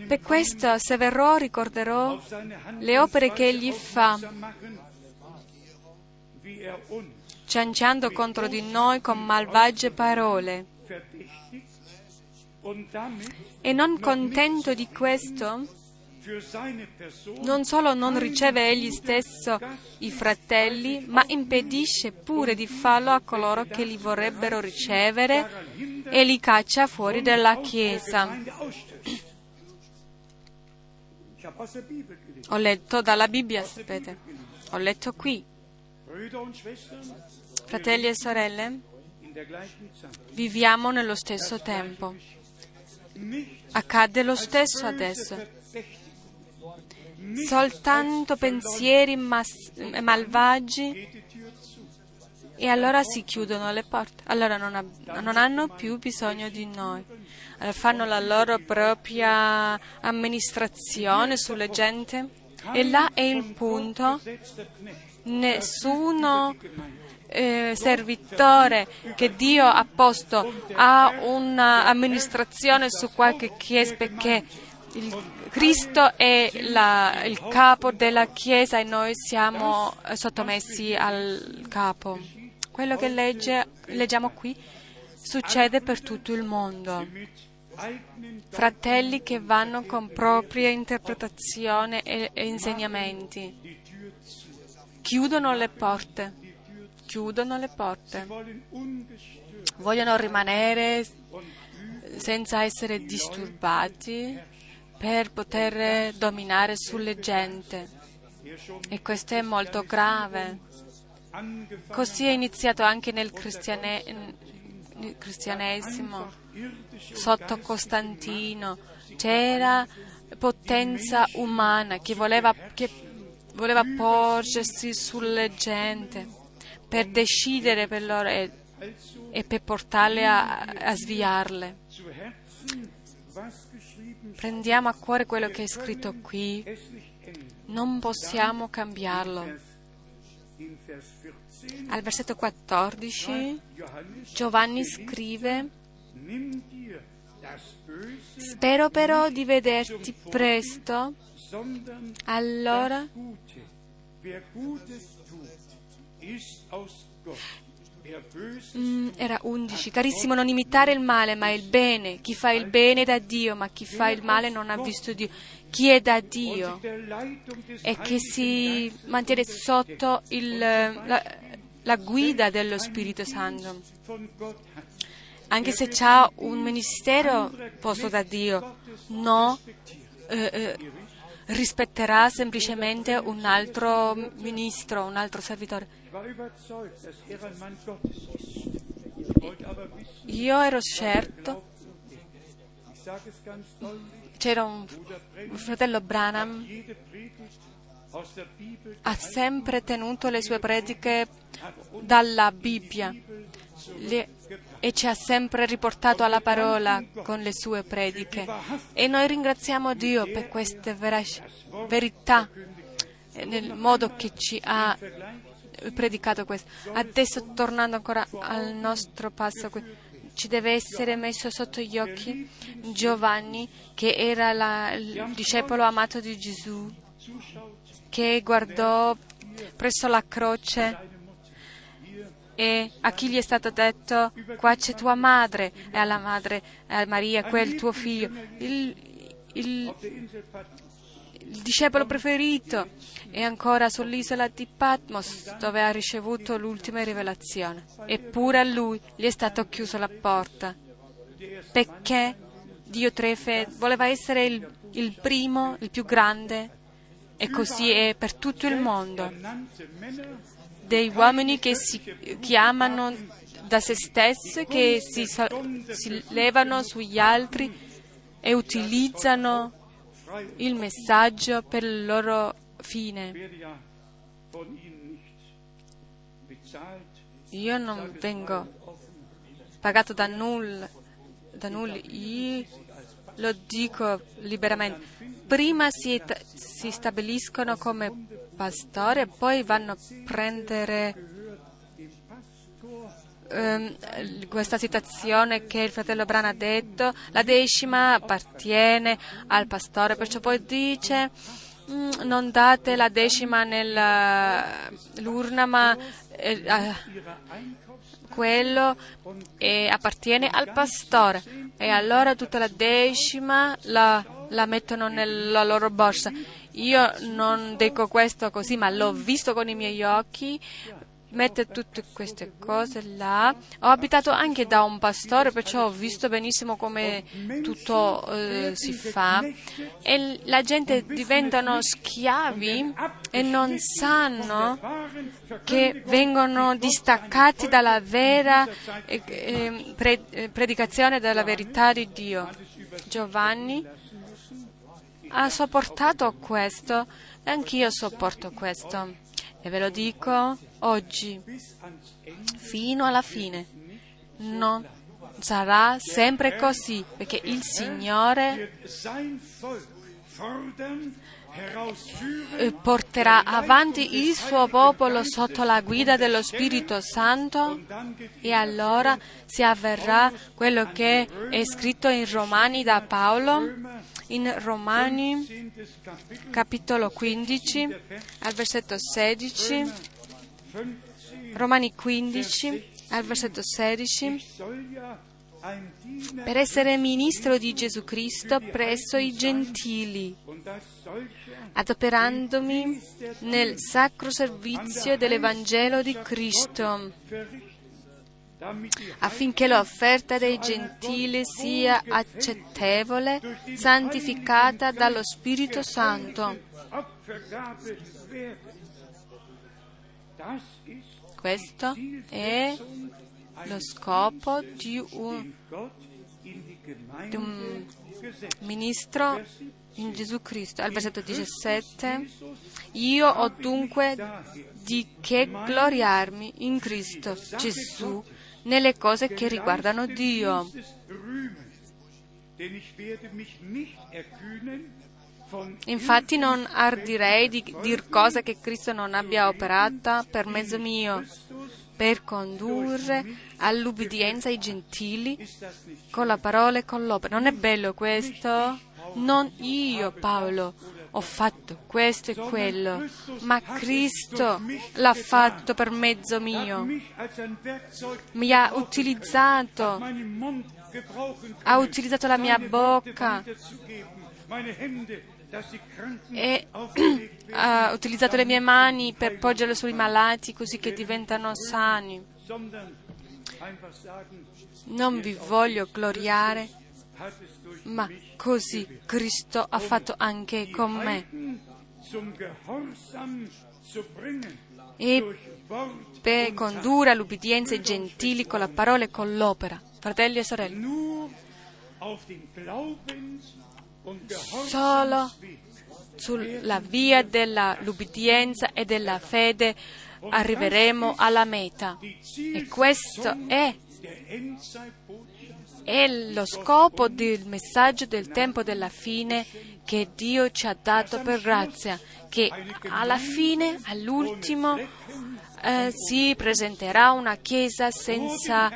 Per questo, se verrò, ricorderò le opere che egli fa, cianciando contro di noi con malvagie parole. E non contento di questo, non solo non riceve egli stesso i fratelli, ma impedisce pure di farlo a coloro che li vorrebbero ricevere e li caccia fuori dalla Chiesa. Ho letto dalla Bibbia, sapete, ho letto qui. Fratelli e sorelle, viviamo nello stesso tempo. Accade lo stesso adesso. soltanto pensieri mas- malvagi, e allora si chiudono le porte, allora non, ha, non hanno più bisogno di noi, allora fanno la loro propria amministrazione sulle gente, e là è il punto: nessuno eh, servitore che Dio ha posto ha un'amministrazione su qualche chiesa, perché il Cristo è la, il capo della Chiesa e noi siamo sottomessi al capo. Quello che legge, leggiamo qui succede per tutto il mondo. Fratelli che vanno con propria interpretazione e, e insegnamenti. Chiudono le porte. Chiudono le porte. Vogliono rimanere senza essere disturbati per poter dominare sulle gente. E questo è molto grave. Così è iniziato anche nel, cristiane... nel cristianesimo. Sotto Costantino c'era potenza umana che voleva, che voleva porgersi sulle gente per decidere per loro e, e per portarle a, a sviarle. Prendiamo a cuore quello che è scritto qui. Non possiamo cambiarlo. Al versetto quattordici Giovanni scrive: spero però di vederti presto, allora mm, era undici. Carissimo, non imitare il male ma il bene. Chi fa il bene è da Dio, ma chi fa il male non ha visto Dio. Chi è da Dio e che si mantiene sotto il, la, la guida dello Spirito Santo, anche se c'ha un ministero posto da Dio, no, eh, eh, rispetterà semplicemente un altro ministro, un altro servitore. Io ero certo. C'era un fratello Branham, ha sempre tenuto le sue prediche dalla Bibbia le, e ci ha sempre riportato alla parola con le sue prediche, e noi ringraziamo Dio per queste vera, verità nel modo che ci ha predicato questo. Adesso, tornando ancora al nostro passo qui, ci deve essere messo sotto gli occhi Giovanni, che era la, il discepolo amato di Gesù, che guardò presso la croce e a chi gli è stato detto: qua c'è tua madre, e alla madre, a Maria, quel tuo figlio, il, il, il discepolo preferito, e ancora sull'isola di Patmos, dove ha ricevuto l'ultima rivelazione. Eppure a lui gli è stato chiuso la porta, perché Dio Trefe voleva essere il, il primo, il più grande, e così è per tutto il mondo. Dei uomini che si chiamano da se stessi, che si, si levano sugli altri e utilizzano il messaggio per il loro fine. Io non vengo pagato da nulla, da nulla, io lo dico liberamente. Prima si, si stabiliscono come pastori e poi vanno a prendere ehm, questa citazione che il fratello Brana ha detto: la decima appartiene al pastore, perciò poi dice: non date la decima nell'urna, ma eh, quello eh, appartiene al pastore, e allora tutta la decima la, la mettono nella loro borsa. Io non dico questo così, ma l'ho visto con i miei occhi. Mette tutte queste cose là. Ho abitato anche da un pastore, perciò ho visto benissimo come tutto eh, si fa, e la gente diventano schiavi e non sanno che vengono distaccati dalla vera eh, pre- predicazione della verità di Dio. Giovanni ha sopportato questo e anch'io sopporto questo. E ve lo dico oggi, fino alla fine. Non sarà sempre così, perché il Signore porterà avanti il suo popolo sotto la guida dello Spirito Santo, e allora si avverrà quello che è scritto in Romani da Paolo, in Romani capitolo quindici al versetto sedici, Romani quindici al versetto sedici: per essere ministro di Gesù Cristo presso i Gentili, adoperandomi nel sacro servizio dell'Evangelo di Cristo, affinché l'offerta dei Gentili sia accettevole, santificata dallo Spirito Santo. Questo è lo scopo di un, di un ministro in Gesù Cristo. Al versetto diciassette: io ho dunque di che gloriarmi in Cristo Gesù nelle cose che riguardano Dio, infatti non ardirei di dir cosa che Cristo non abbia operata per mezzo mio, per condurre all'ubbidienza i Gentili con la parola e con l'opera. Non è bello questo? Non io, Paolo, ho fatto questo e quello, ma Cristo l'ha fatto per mezzo mio. Mi ha utilizzato, ha utilizzato la mia bocca e ha utilizzato le mie mani per poggiarle sui malati così che diventano sani. Non vi voglio gloriare, ma così Cristo ha fatto anche con me. E per condurre all'ubbidienza i Gentili con la parola e con l'opera. Fratelli e sorelle, solo sulla via dell'ubbidienza e della fede arriveremo alla meta, e questo è, è lo scopo del messaggio del tempo della fine che Dio ci ha dato per grazia, che alla fine, all'ultimo, eh, si presenterà una chiesa senza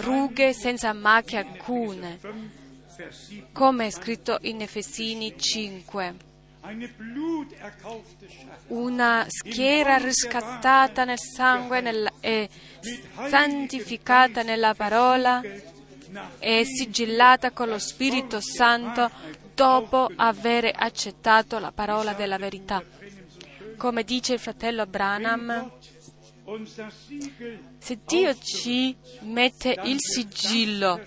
rughe, senza macchie alcune, come è scritto in Efesini cinque, una schiera riscattata nel sangue nella, e santificata nella parola e sigillata con lo Spirito Santo dopo aver accettato la parola della verità. Come dice il fratello Branham, se Dio ci mette il sigillo,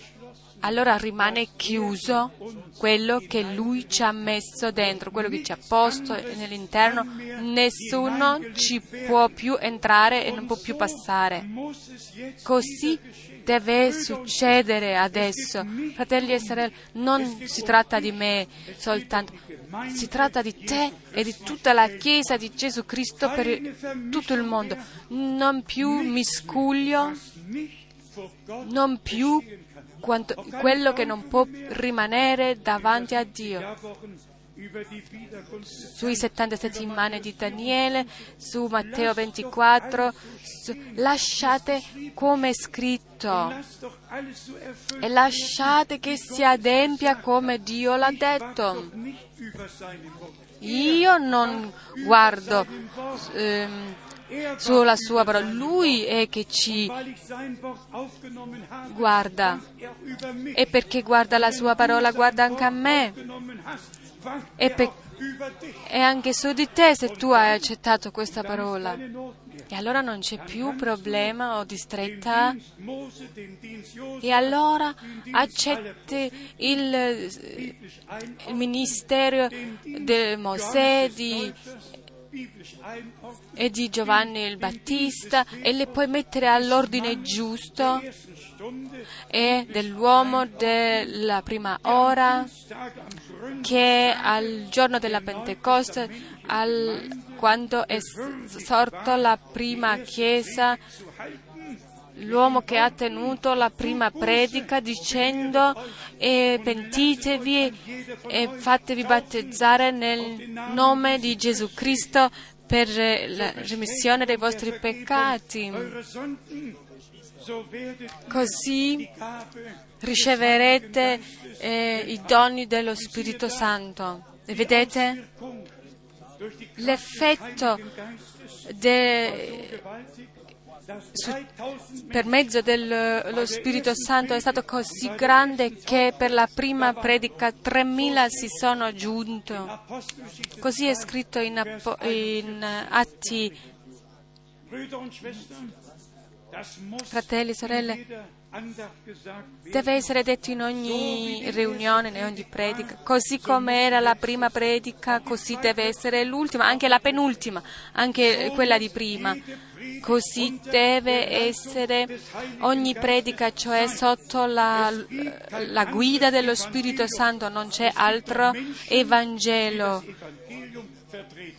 allora rimane chiuso quello che Lui ci ha messo dentro, quello che ci ha posto nell'interno. Nessuno ci può più entrare e non può più passare. Così deve succedere adesso. Fratelli e sorelle, non si tratta di me soltanto, si tratta di te e di tutta la Chiesa di Gesù Cristo per tutto il mondo. Non più miscuglio, non più quanto, quello che non può rimanere davanti a Dio. Sui settanta settimane di Daniele, su Matteo ventiquattro, su, lasciate come è scritto e lasciate che si adempia come Dio l'ha detto. Io non guardo ehm, sulla sua parola, Lui è che ci guarda, e perché guarda la sua parola guarda anche a me, e, per, e anche su di te se tu hai accettato questa parola, e allora non c'è più problema o distretta, e allora accetti il, il ministero di Mosè, di e di Giovanni il Battista, e le puoi mettere all'ordine giusto, e dell'uomo della prima ora che al giorno della Pentecoste, al, quando è sorta la prima Chiesa, l'uomo che ha tenuto la prima predica dicendo e pentitevi e fatevi battezzare nel nome di Gesù Cristo per la remissione dei vostri peccati, così riceverete eh, i doni dello Spirito Santo. E vedete l'effetto de, Su, per mezzo dello Spirito Santo è stato così grande che per la prima predica tremila si sono giunti. Così è scritto in, Apo, in Atti. Fratelli e sorelle, deve essere detto in ogni riunione, in ogni predica, così come era la prima predica, così deve essere l'ultima, anche la penultima, anche quella di prima. Così deve essere ogni predica, cioè sotto la, la guida dello Spirito Santo, non c'è altro Evangelo.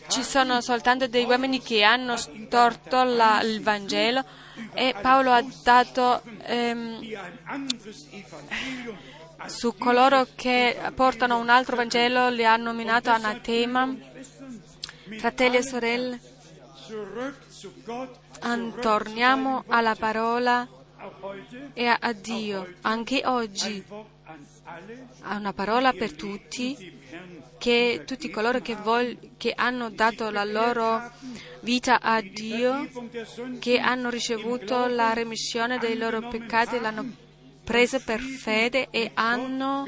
Ci sono soltanto dei uomini che hanno storto la, il Vangelo, e Paolo ha dato ehm, su coloro che portano un altro Vangelo, li ha nominato anatema. Fratelli e sorelle, torniamo alla parola e a Dio anche oggi. Ha una parola per tutti, che tutti coloro che, vog- che hanno dato la loro vita a Dio, che hanno ricevuto la remissione dei loro peccati, l'hanno presa per fede e hanno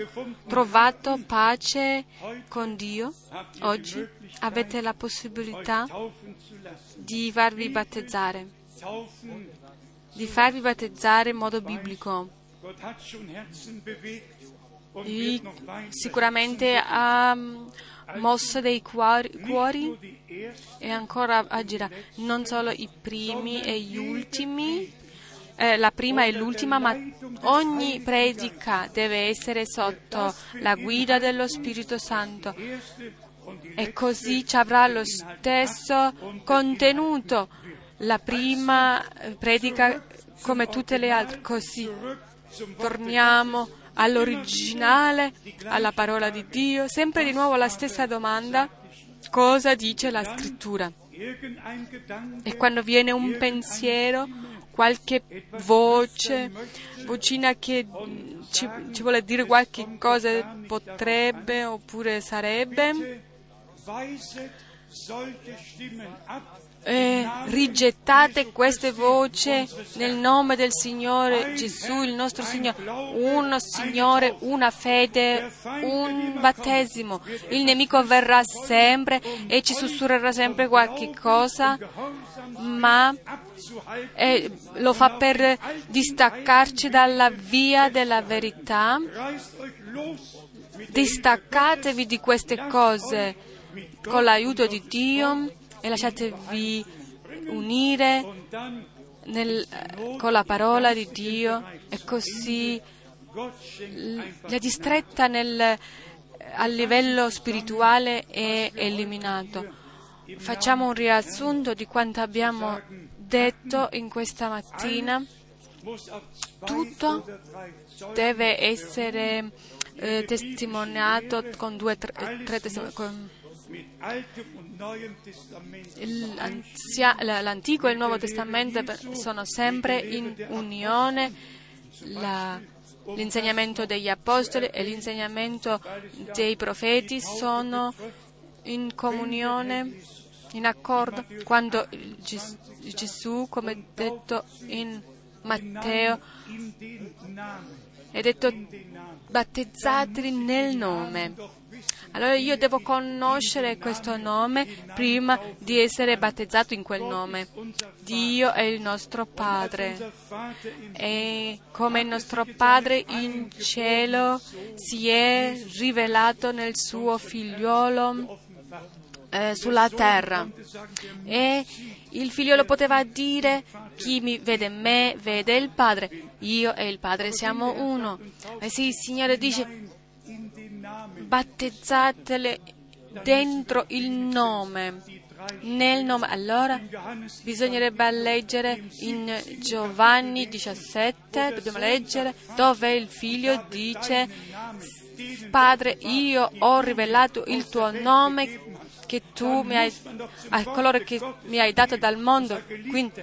trovato pace con Dio. Oggi avete la possibilità di farvi battezzare, di farvi battezzare in modo biblico. E sicuramente ha mosso dei cuori, cuori e ancora agirà, non solo i primi e gli ultimi, eh, la prima e l'ultima, ma ogni predica deve essere sotto la guida dello Spirito Santo, e così ci avrà lo stesso contenuto la prima predica come tutte le altre. Così torniamo all'originale, alla parola di Dio, sempre di nuovo la stessa domanda: cosa dice la Scrittura? E quando viene un pensiero, qualche voce, vocina che ci, ci vuole dire qualche cosa, potrebbe oppure sarebbe, Eh, rigettate queste voci nel nome del Signore Gesù, il nostro Signore, uno Signore, una fede, un battesimo. Il nemico verrà sempre e ci sussurrerà sempre qualche cosa, ma eh, lo fa per distaccarci dalla via della verità. Distaccatevi di queste cose con l'aiuto di Dio e lasciatevi unire nel, con la parola di Dio, e così la distretta nel, a livello spirituale è eliminato. Facciamo un riassunto di quanto abbiamo detto in questa mattina. Tutto deve essere eh, testimoniato con due tre, tre testimoni, con l'Antico e il Nuovo Testamento sono sempre in unione, la, l'insegnamento degli Apostoli e l'insegnamento dei Profeti sono in comunione, in accordo. Quando Gesù, come detto in Matteo, è detto battezzatevi nel nome. Allora io devo conoscere questo nome prima di essere battezzato in quel nome. Dio è il nostro Padre, e come il nostro Padre in cielo si è rivelato nel suo figliolo eh, sulla terra, e il figliolo poteva dire: chi mi vede me vede il Padre, io e il Padre siamo uno. E sì, il Signore dice: battezzatele dentro il nome, nel nome. Allora bisognerebbe leggere in Giovanni diciassette, dobbiamo leggere, dove il figlio dice: Padre, io ho rivelato il tuo nome che tu mi hai, a coloro che mi hai dato dal mondo. Quindi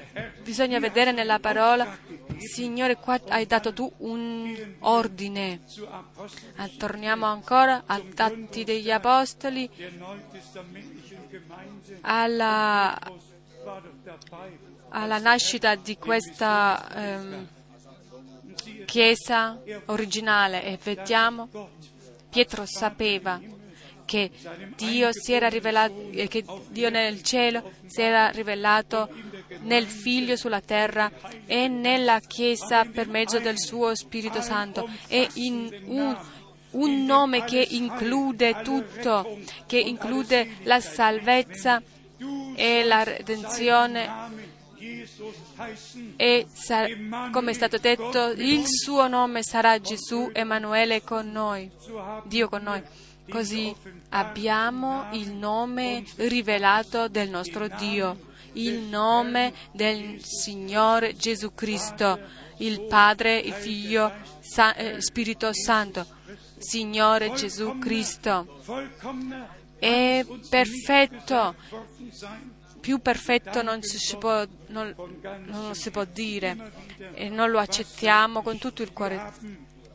bisogna vedere nella parola: Signore, qua hai dato tu un ordine. Torniamo ancora agli Atti degli Apostoli, alla, alla nascita di questa ehm, chiesa originale, e vediamo Pietro sapeva che Dio si era rivelato, che Dio nel cielo si era rivelato nel Figlio sulla terra e nella Chiesa per mezzo del suo Spirito Santo, e in un, un nome che include tutto, che include la salvezza e la redenzione. E sa, come è stato detto, il suo nome sarà Gesù, Emanuele con noi, Dio con noi. Così abbiamo il nome rivelato del nostro Dio, il nome del Signore Gesù Cristo, il Padre, il Figlio, Spirito Santo, Signore Gesù Cristo. È perfetto, più perfetto non si può, non, non si può dire, e non lo accettiamo con tutto il cuore.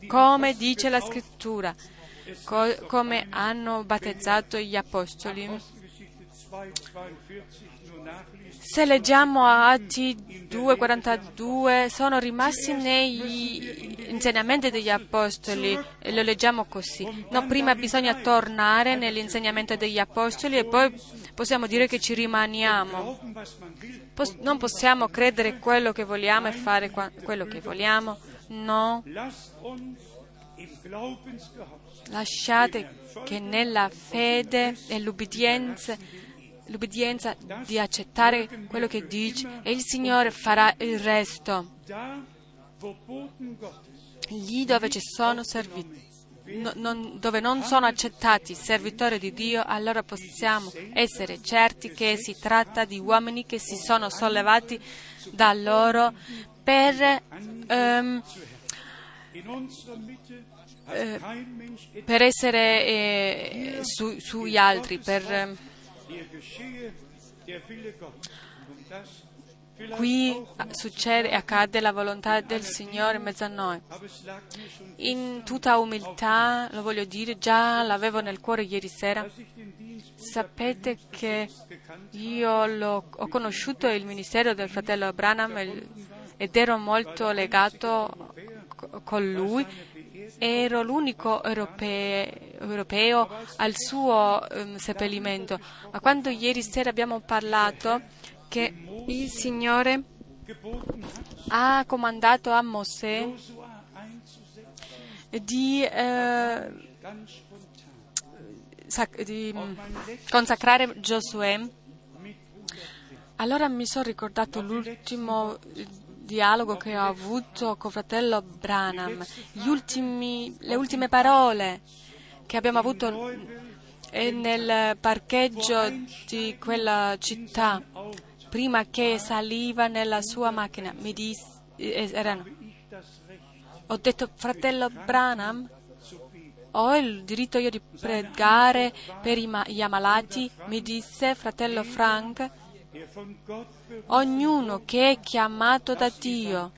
Come dice la Scrittura, come hanno battezzato gli apostoli. Se leggiamo Atti due quarantadue, sono rimasti negli insegnamenti degli apostoli, e lo leggiamo così. No, prima bisogna tornare nell'insegnamento degli apostoli e poi possiamo dire che ci rimaniamo. Non possiamo credere quello che vogliamo e fare quello che vogliamo, no. Lasciate che nella fede e l'ubbidienza, l'ubbidienza di accettare quello che dice, e il Signore farà il resto. Lì dove ci sono servitori, no, non, dove non sono accettati servitori di Dio, allora possiamo essere certi che si tratta di uomini che si sono sollevati da loro per um, Eh, per essere eh, su, sugli altri, per, eh, qui succede e accade la volontà del Signore in mezzo a noi. In tutta umiltà, lo voglio dire, già l'avevo nel cuore ieri sera. Sapete che io l'ho, ho conosciuto il ministero del fratello Branham ed ero molto legato con lui, ero l'unico europeo, europeo al suo um, seppellimento. Ma quando ieri sera abbiamo parlato che il Signore ha comandato a Mosè di, eh, sac- di consacrare Giosuè, allora mi sono ricordato l'ultimo dialogo che ho avuto con fratello Branham, gli ultimi, le ultime parole che abbiamo avuto nel parcheggio di quella città prima che saliva nella sua macchina. Mi disse, erano, ho detto: fratello Branham, ho il diritto io di pregare per gli ammalati? Mi disse: fratello Frank, ognuno che è chiamato da Dio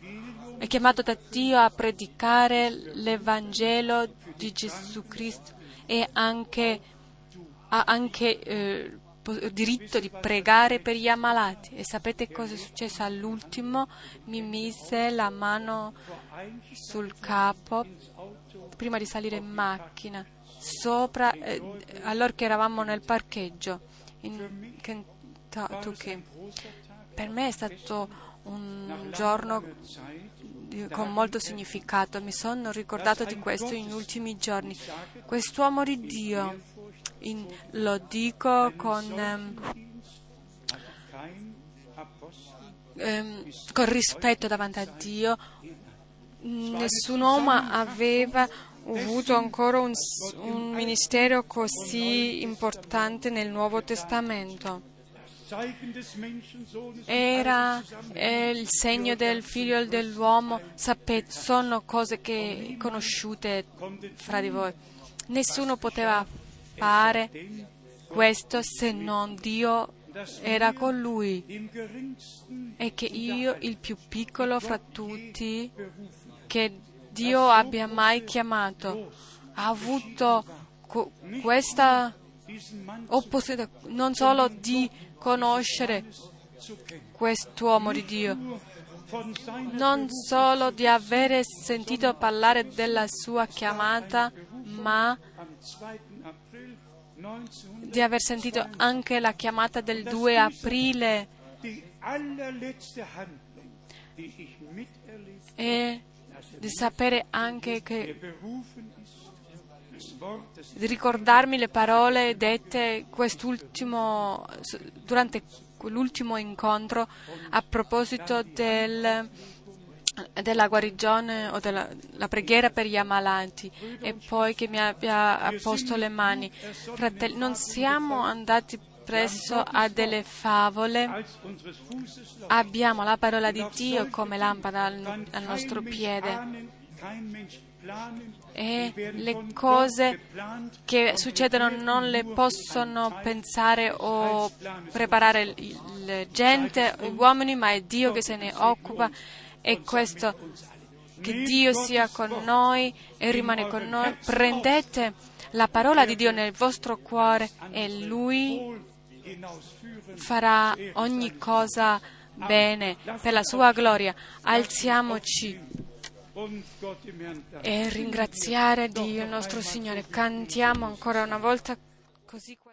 è chiamato da Dio a predicare l'Evangelo di Gesù Cristo, e anche, ha anche eh, diritto di pregare per gli ammalati. E sapete cosa è successo all'ultimo? Mi mise la mano sul capo prima di salire in macchina, sopra, eh, allora che eravamo nel parcheggio in Kentucky. Che per me è stato un giorno con molto significato. Mi sono ricordato di questo in ultimi giorni. Quest'uomo di Dio in, lo dico con, ehm, con rispetto davanti a Dio, nessun uomo aveva avuto ancora un, un ministero così importante nel Nuovo Testamento. Era eh, il segno del figlio dell'uomo, sapete, sono cose che conosciute fra di voi. Nessuno poteva fare questo se non Dio era con lui, e che io, il più piccolo fra tutti che Dio abbia mai chiamato, ha avuto co- questa opposizione, non solo di conoscere quest'uomo di Dio, non solo di avere sentito parlare della sua chiamata, ma di aver sentito anche la chiamata del due aprile, e di sapere anche che, di ricordarmi le parole dette quest'ultimo, durante l'ultimo incontro a proposito del, della guarigione o della la preghiera per gli ammalati, e poi che mi abbia posto le mani. Fratelli, non siamo andati presso a delle favole, abbiamo la parola di Dio come lampada al, al nostro piede. E le cose che succedono non le possono pensare o preparare la gente, gli uomini, ma è Dio che se ne occupa, e questo, che Dio sia con noi e rimane con noi. Prendete la parola di Dio nel vostro cuore e Lui farà ogni cosa bene per la sua gloria. Alziamoci e ringraziare Dio il nostro Signore. Cantiamo ancora una volta così.